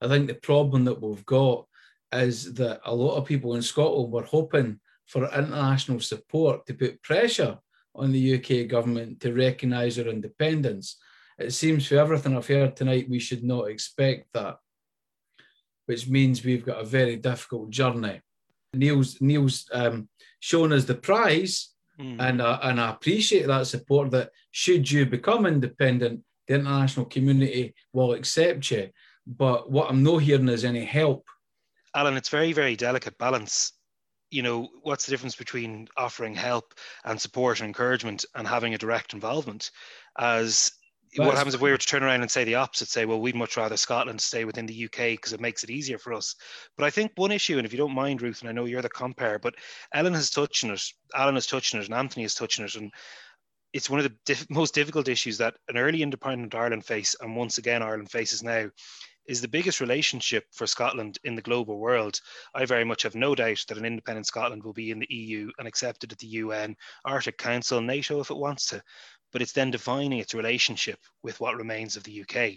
I think the problem that we've got is that a lot of people in Scotland were hoping for international support to put pressure on the UK government to recognise our independence. It seems, for everything I've heard tonight, we should not expect that, which means we've got a very difficult journey. Neil's shown us the prize, and I appreciate that support, that should you become independent, the international community will accept you. But what I'm not hearing is any help. Alan, it's very, very delicate balance. You know, what's the difference between offering help and support and encouragement and having a direct involvement? As what happens if we were to turn around and say the opposite, say, well, we'd much rather Scotland stay within the UK because it makes it easier for us. But I think one issue, and if you don't mind, Ruth, and I know you're the compere, but Ellen has touched on it, Alan has touched on it, and Anthony has touched on it, and it's one of the most difficult issues that an early independent Ireland faced, and once again Ireland faces now, is the biggest relationship for Scotland in the global world. I very much have no doubt that an independent Scotland will be in the EU and accepted at the UN, Arctic Council, NATO if it wants to, but it's then defining its relationship with what remains of the UK.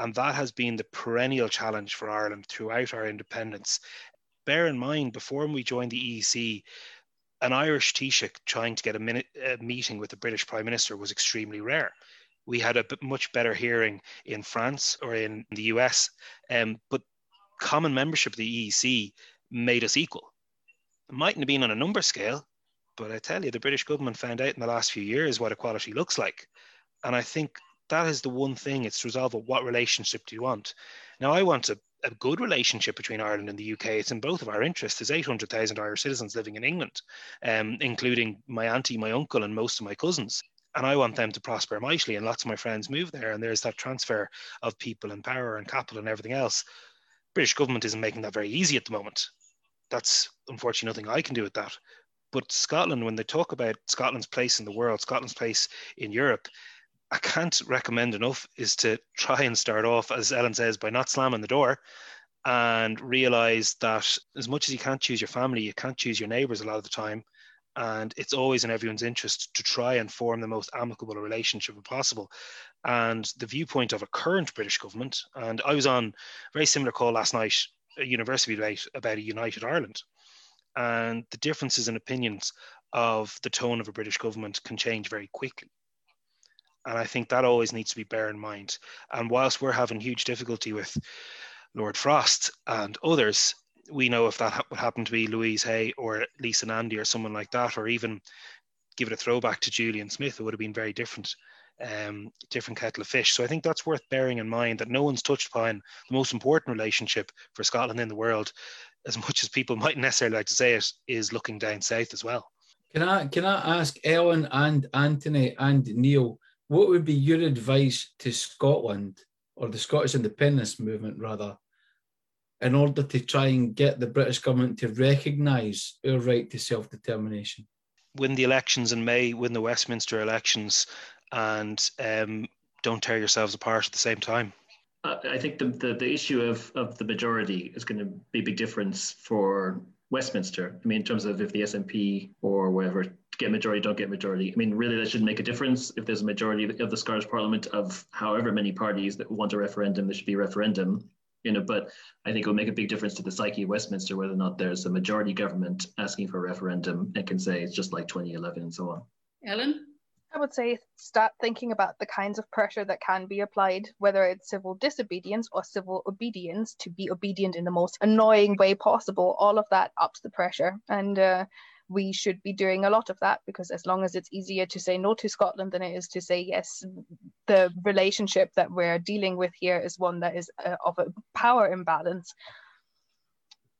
And that has been the perennial challenge for Ireland throughout our independence. Bear in mind, before we joined the EEC, an Irish Taoiseach trying to get a meeting with the British Prime Minister was extremely rare. We had a much better hearing in France or in the US, but common membership of the EEC made us equal. It mightn't have been on a number scale, but I tell you, the British government found out in the last few years what equality looks like. And I think that is the one thing, it's to resolve what relationship do you want. Now, I want a good relationship between Ireland and the UK. It's in both of our interests. There's 800,000 Irish citizens living in England, including my auntie, my uncle, and most of my cousins. And I want them to prosper mightily, and lots of my friends move there, and there's that transfer of people and power and capital and everything else. British government isn't making that very easy at the moment. That's unfortunately nothing I can do with that. But Scotland, when they talk about Scotland's place in the world, Scotland's place in Europe, I can't recommend enough is to try and start off, as Ellen says, by not slamming the door, and realise that as much as you can't choose your family, you can't choose your neighbours a lot of the time. And it's always in everyone's interest to try and form the most amicable relationship possible. And the viewpoint of a current British government, and I was on a very similar call last night, a university debate about a united Ireland. And the differences in opinions of the tone of a British government can change very quickly. And I think that always needs to be bear in mind. And whilst we're having huge difficulty with Lord Frost and others, we know if that would happen to be Louise Hay or Lisa Nandy or someone like that, or even give it a throwback to Julian Smith, it would have been very different, different kettle of fish. So I think that's worth bearing in mind, that no one's touched upon the most important relationship for Scotland in the world, as much as people might necessarily like to say it, is looking down south as well. Can I ask Ellen and Anthony and Neil, what would be your advice to Scotland, or the Scottish independence movement rather, in order to try and get the British government to recognise our right to self-determination? Win the elections in May, win the Westminster elections, and don't tear yourselves apart at the same time. I think the issue of the majority is going to be a big difference for Westminster. I mean, in terms of if the SNP or wherever get majority, don't get majority. I mean, really, that should make a difference. If there's a majority of the Scottish Parliament of however many parties that want a referendum, there should be a referendum. You know, but I think it would make a big difference to the psyche of Westminster whether or not there's a majority government asking for a referendum and can say it's just like 2011 and so on. Ellen? I would say start thinking about the kinds of pressure that can be applied, whether it's civil disobedience or civil obedience, to be obedient in the most annoying way possible. All of that ups the pressure, and we should be doing a lot of that, because as long as it's easier to say no to Scotland than it is to say yes, the relationship that we're dealing with here is one that is of a power imbalance.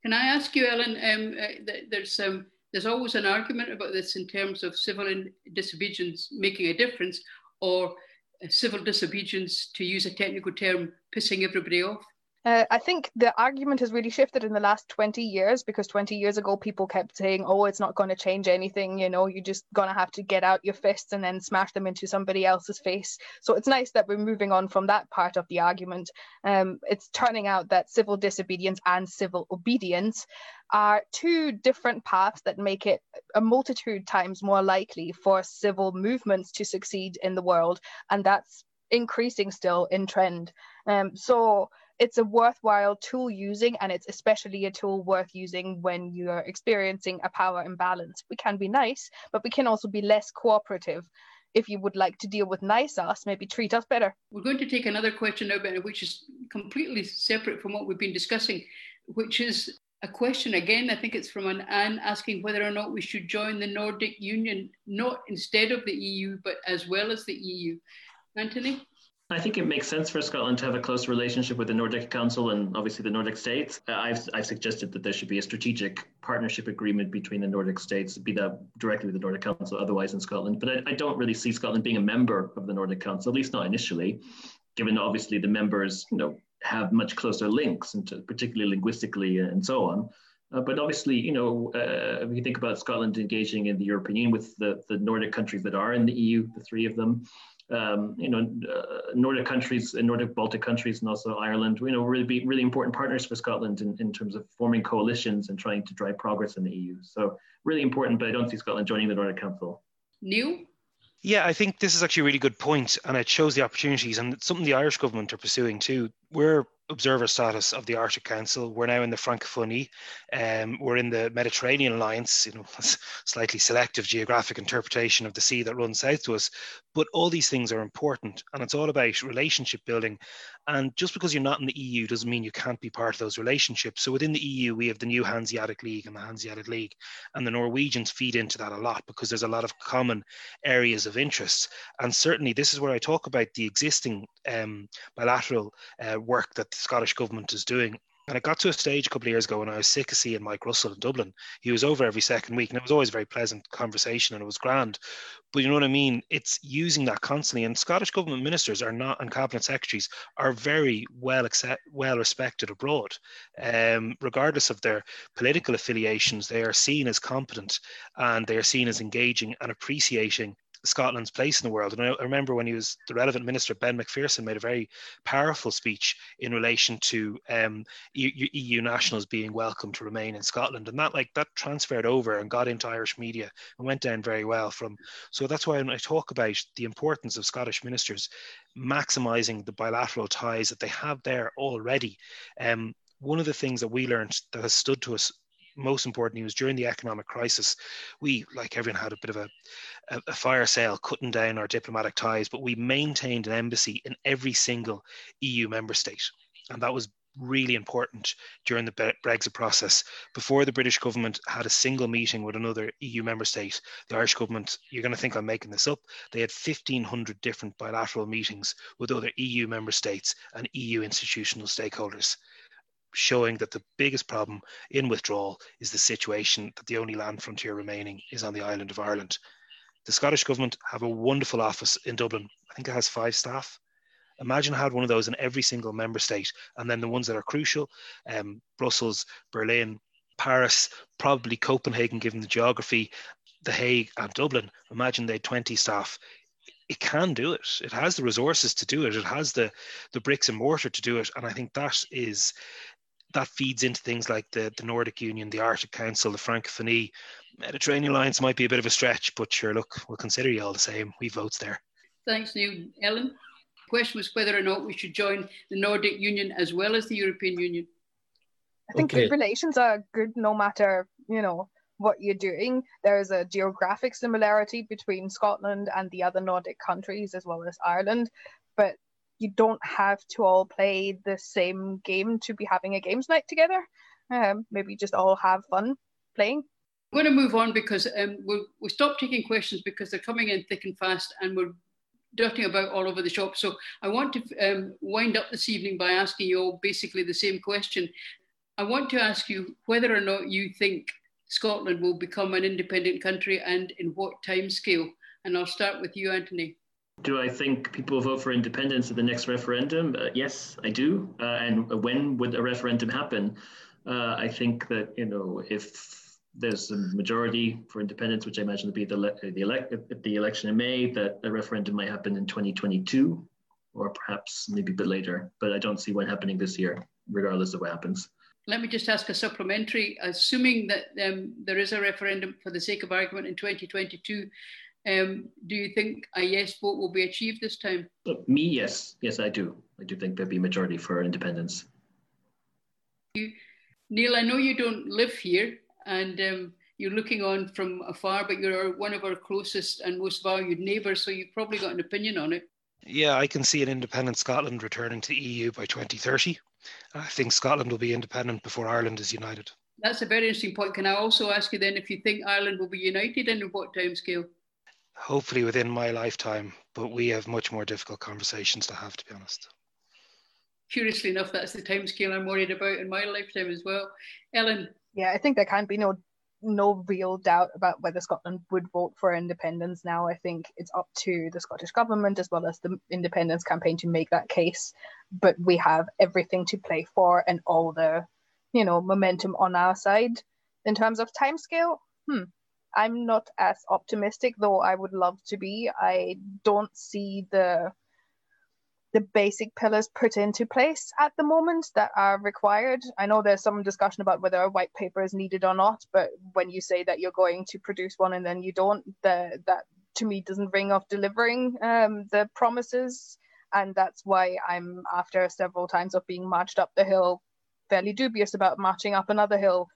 Can I ask you, Ellen, there's always an argument about this in terms of civil disobedience making a difference, or civil disobedience, to use a technical term, pissing everybody off. I think the argument has really shifted in the last 20 years, because 20 years ago people kept saying, oh, it's not going to change anything, you know, you're just going to have to get out your fists and then smash them into somebody else's face. So it's nice that we're moving on from that part of the argument. It's turning out that civil disobedience and civil obedience are two different paths that make it a multitude times more likely for civil movements to succeed in the world, and that's increasing still in trend. So it's a worthwhile tool using, and it's especially a tool worth using when you're experiencing a power imbalance. We can be nice, but we can also be less cooperative. If you would like to deal with nice us, maybe treat us better. We're going to take another question now, which is completely separate from what we've been discussing, which is a question again, I think it's from an Anne, asking whether or not we should join the Nordic Union, not instead of the EU, but as well as the EU. Anthony? I think it makes sense for Scotland to have a close relationship with the Nordic Council and obviously the Nordic states. I've suggested that there should be a strategic partnership agreement between the Nordic states, be that directly with the Nordic Council, otherwise in Scotland. But I don't really see Scotland being a member of the Nordic Council, at least not initially, given obviously the members, you know, have much closer links, and particularly linguistically and so on. But obviously, you know, if you think about Scotland engaging in the European Union with the Nordic countries that are in the EU, the three of them, you know, Nordic countries and Nordic Baltic countries, and also Ireland, you know, really be really important partners for Scotland in terms of forming coalitions and trying to drive progress in the EU. So really important, but I don't see Scotland joining the Nordic Council. Neil? Yeah, I think this is actually a really good point, and it shows the opportunities, and it's something the Irish government are pursuing too. We're observer status of the Arctic Council. We're now in the Francophonie. We're in the Mediterranean Alliance, you know, slightly selective geographic interpretation of the sea that runs south to us. But all these things are important, and it's all about relationship building. And just because you're not in the EU doesn't mean you can't be part of those relationships. So within the EU, we have the new Hanseatic League and the Hanseatic League, and the Norwegians feed into that a lot because there's a lot of common areas of interest. And certainly this is where I talk about the existing bilateral work that the Scottish government is doing. And it got to a stage a couple of years ago when I was sick of seeing Mike Russell in Dublin. He was over every second week, and it was always a very pleasant conversation, and it was grand. But you know what I mean? It's using that constantly. And Scottish government ministers are not, and cabinet secretaries are very well respected abroad. Regardless of their political affiliations, they are seen as competent, and they are seen as engaging and appreciating Scotland's place in the world. And I remember when he was the relevant minister, Ben McPherson made a very powerful speech in relation to EU nationals being welcome to remain in Scotland, and that transferred over and got into Irish media and went down very well. So that's why when I talk about the importance of Scottish ministers maximising the bilateral ties that they have there already, one of the things that we learned that has stood to us most important news during the economic crisis, we, like everyone, had a bit of a fire sale cutting down our diplomatic ties, but we maintained an embassy in every single EU member state. And that was really important during the Brexit process. Before the British government had a single meeting with another EU member state, the Irish government, you're going to think I'm making this up, they had 1,500 different bilateral meetings with other EU member states and EU institutional stakeholders, showing that the biggest problem in withdrawal is the situation that the only land frontier remaining is on the island of Ireland. The Scottish Government have a wonderful office in Dublin. I think it has 5 staff. Imagine I had one of those in every single member state, and then the ones that are crucial, Brussels, Berlin, Paris, probably Copenhagen given the geography, The Hague and Dublin. Imagine they had 20 staff. It can do it. It has the resources to do it. It has the bricks and mortar to do it. And I think that feeds into things like the Nordic Union, the Arctic Council, the Francophonie. Mediterranean Alliance might be a bit of a stretch, but sure, look, we'll consider you all the same. We votes there. Thanks, Neil. Ellen, the question was whether or not we should join the Nordic Union as well as the European Union. I think relations are good no matter, you know, what you're doing. There is a geographic similarity between Scotland and the other Nordic countries, as well as Ireland, but you don't have to all play the same game to be having a games night together. Maybe just all have fun playing. I'm going to move on because we'll stop taking questions because they're coming in thick and fast and we're darting about all over the shop. So I want to wind up this evening by asking you all basically the same question. I want to ask you whether or not you think Scotland will become an independent country and in what timescale. And I'll start with you, Anthony. Do I think people vote for independence at the next referendum? Yes, I do. And when would a referendum happen? I think that, you know, if there's a majority for independence, which I imagine would be the election in May, that a referendum might happen in 2022, or perhaps maybe a bit later. But I don't see one happening this year, regardless of what happens. Let me just ask a supplementary. Assuming that there is a referendum, for the sake of argument, in 2022, do you think a yes vote will be achieved this time? Me, yes. Yes, I do. I do think there'll be a majority for independence. Neil, I know you don't live here, and you're looking on from afar, but you're one of our closest and most valued neighbours, so you've probably got an opinion on it. Yeah, I can see an independent Scotland returning to the EU by 2030. I think Scotland will be independent before Ireland is united. That's a very interesting point. Can I also ask you then if you think Ireland will be united and in what timescale? Hopefully within my lifetime, but we have much more difficult conversations to have, to be honest. Curiously enough, that's the timescale I'm worried about in my lifetime as well. Ellen? Yeah, I think there can be no real doubt about whether Scotland would vote for independence now. I think it's up to the Scottish Government as well as the independence campaign to make that case. But we have everything to play for and all the, you know, momentum on our side. In terms of timescale, I'm not as optimistic, though I would love to be. I don't see the basic pillars put into place at the moment that are required. I know there's some discussion about whether a white paper is needed or not, but when you say that you're going to produce one and then you don't, that to me doesn't ring of delivering the promises. And that's why I'm, after several times of being marched up the hill, fairly dubious about marching up another hill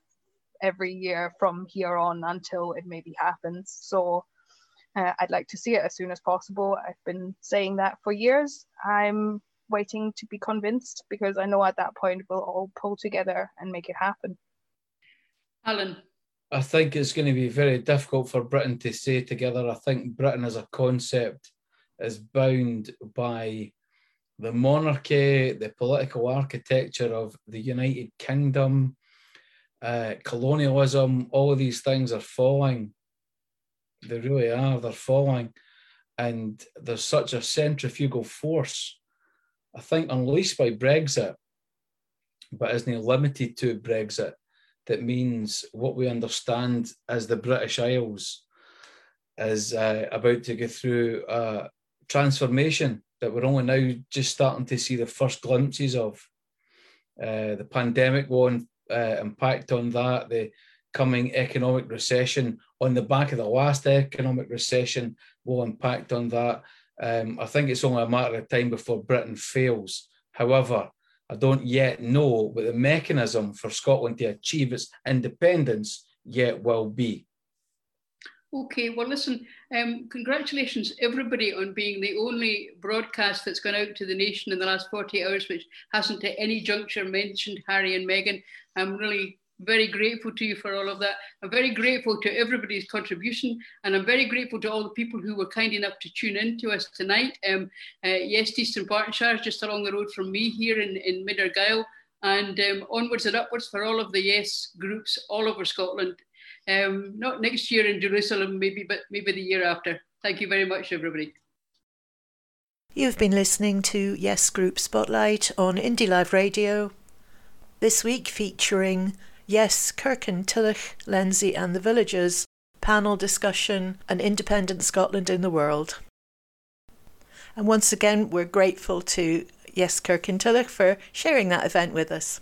every year from here on until it maybe happens. So I'd like to see it as soon as possible. I've been saying that for years. I'm waiting to be convinced because I know at that point we'll all pull together and make it happen. Alan? I think it's going to be very difficult for Britain to stay together. I think Britain as a concept is bound by the monarchy, the political architecture of the United Kingdom, colonialism. All of these things are falling. They really are. They're falling. And there's such a centrifugal force, I think, unleashed by Brexit, but isn't limited to Brexit, that means what we understand as the British Isles is about to go through a transformation that we're only now just starting to see the first glimpses of. The pandemic will impact on that, the coming economic recession on the back of the last economic recession will impact on that. I think it's only a matter of time before Britain fails. However, I don't yet know what the mechanism for Scotland to achieve its independence yet will be. Okay, well, listen, congratulations, everybody, on being the only broadcast that's gone out to the nation in the last 48 hours, which hasn't at any juncture mentioned Harry and Meghan. I'm really very grateful to you for all of that. I'm very grateful to everybody's contribution, and I'm very grateful to all the people who were kind enough to tune in to us tonight. Yes, Eastern Partnershire, just along the road from me here in Mid-Argyll, and onwards and upwards for all of the Yes groups all over Scotland. Not next year in Jerusalem, maybe, but maybe the year after. Thank you very much, everybody. You've been listening to Yes Group Spotlight on Indie Live Radio, this week featuring Yes Kirkintilloch, Lenzie and the Villagers, panel discussion, An Independent Scotland in the World. And once again, we're grateful to Yes Kirkintilloch for sharing that event with us.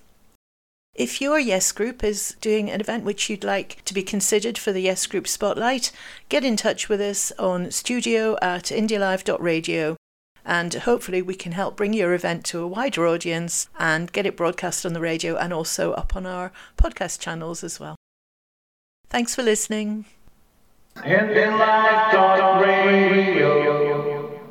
If your Yes Group is doing an event which you'd like to be considered for the Yes Group Spotlight, get in touch with us on studio@indielive.radio, and hopefully we can help bring your event to a wider audience and get it broadcast on the radio and also up on our podcast channels as well. Thanks for listening.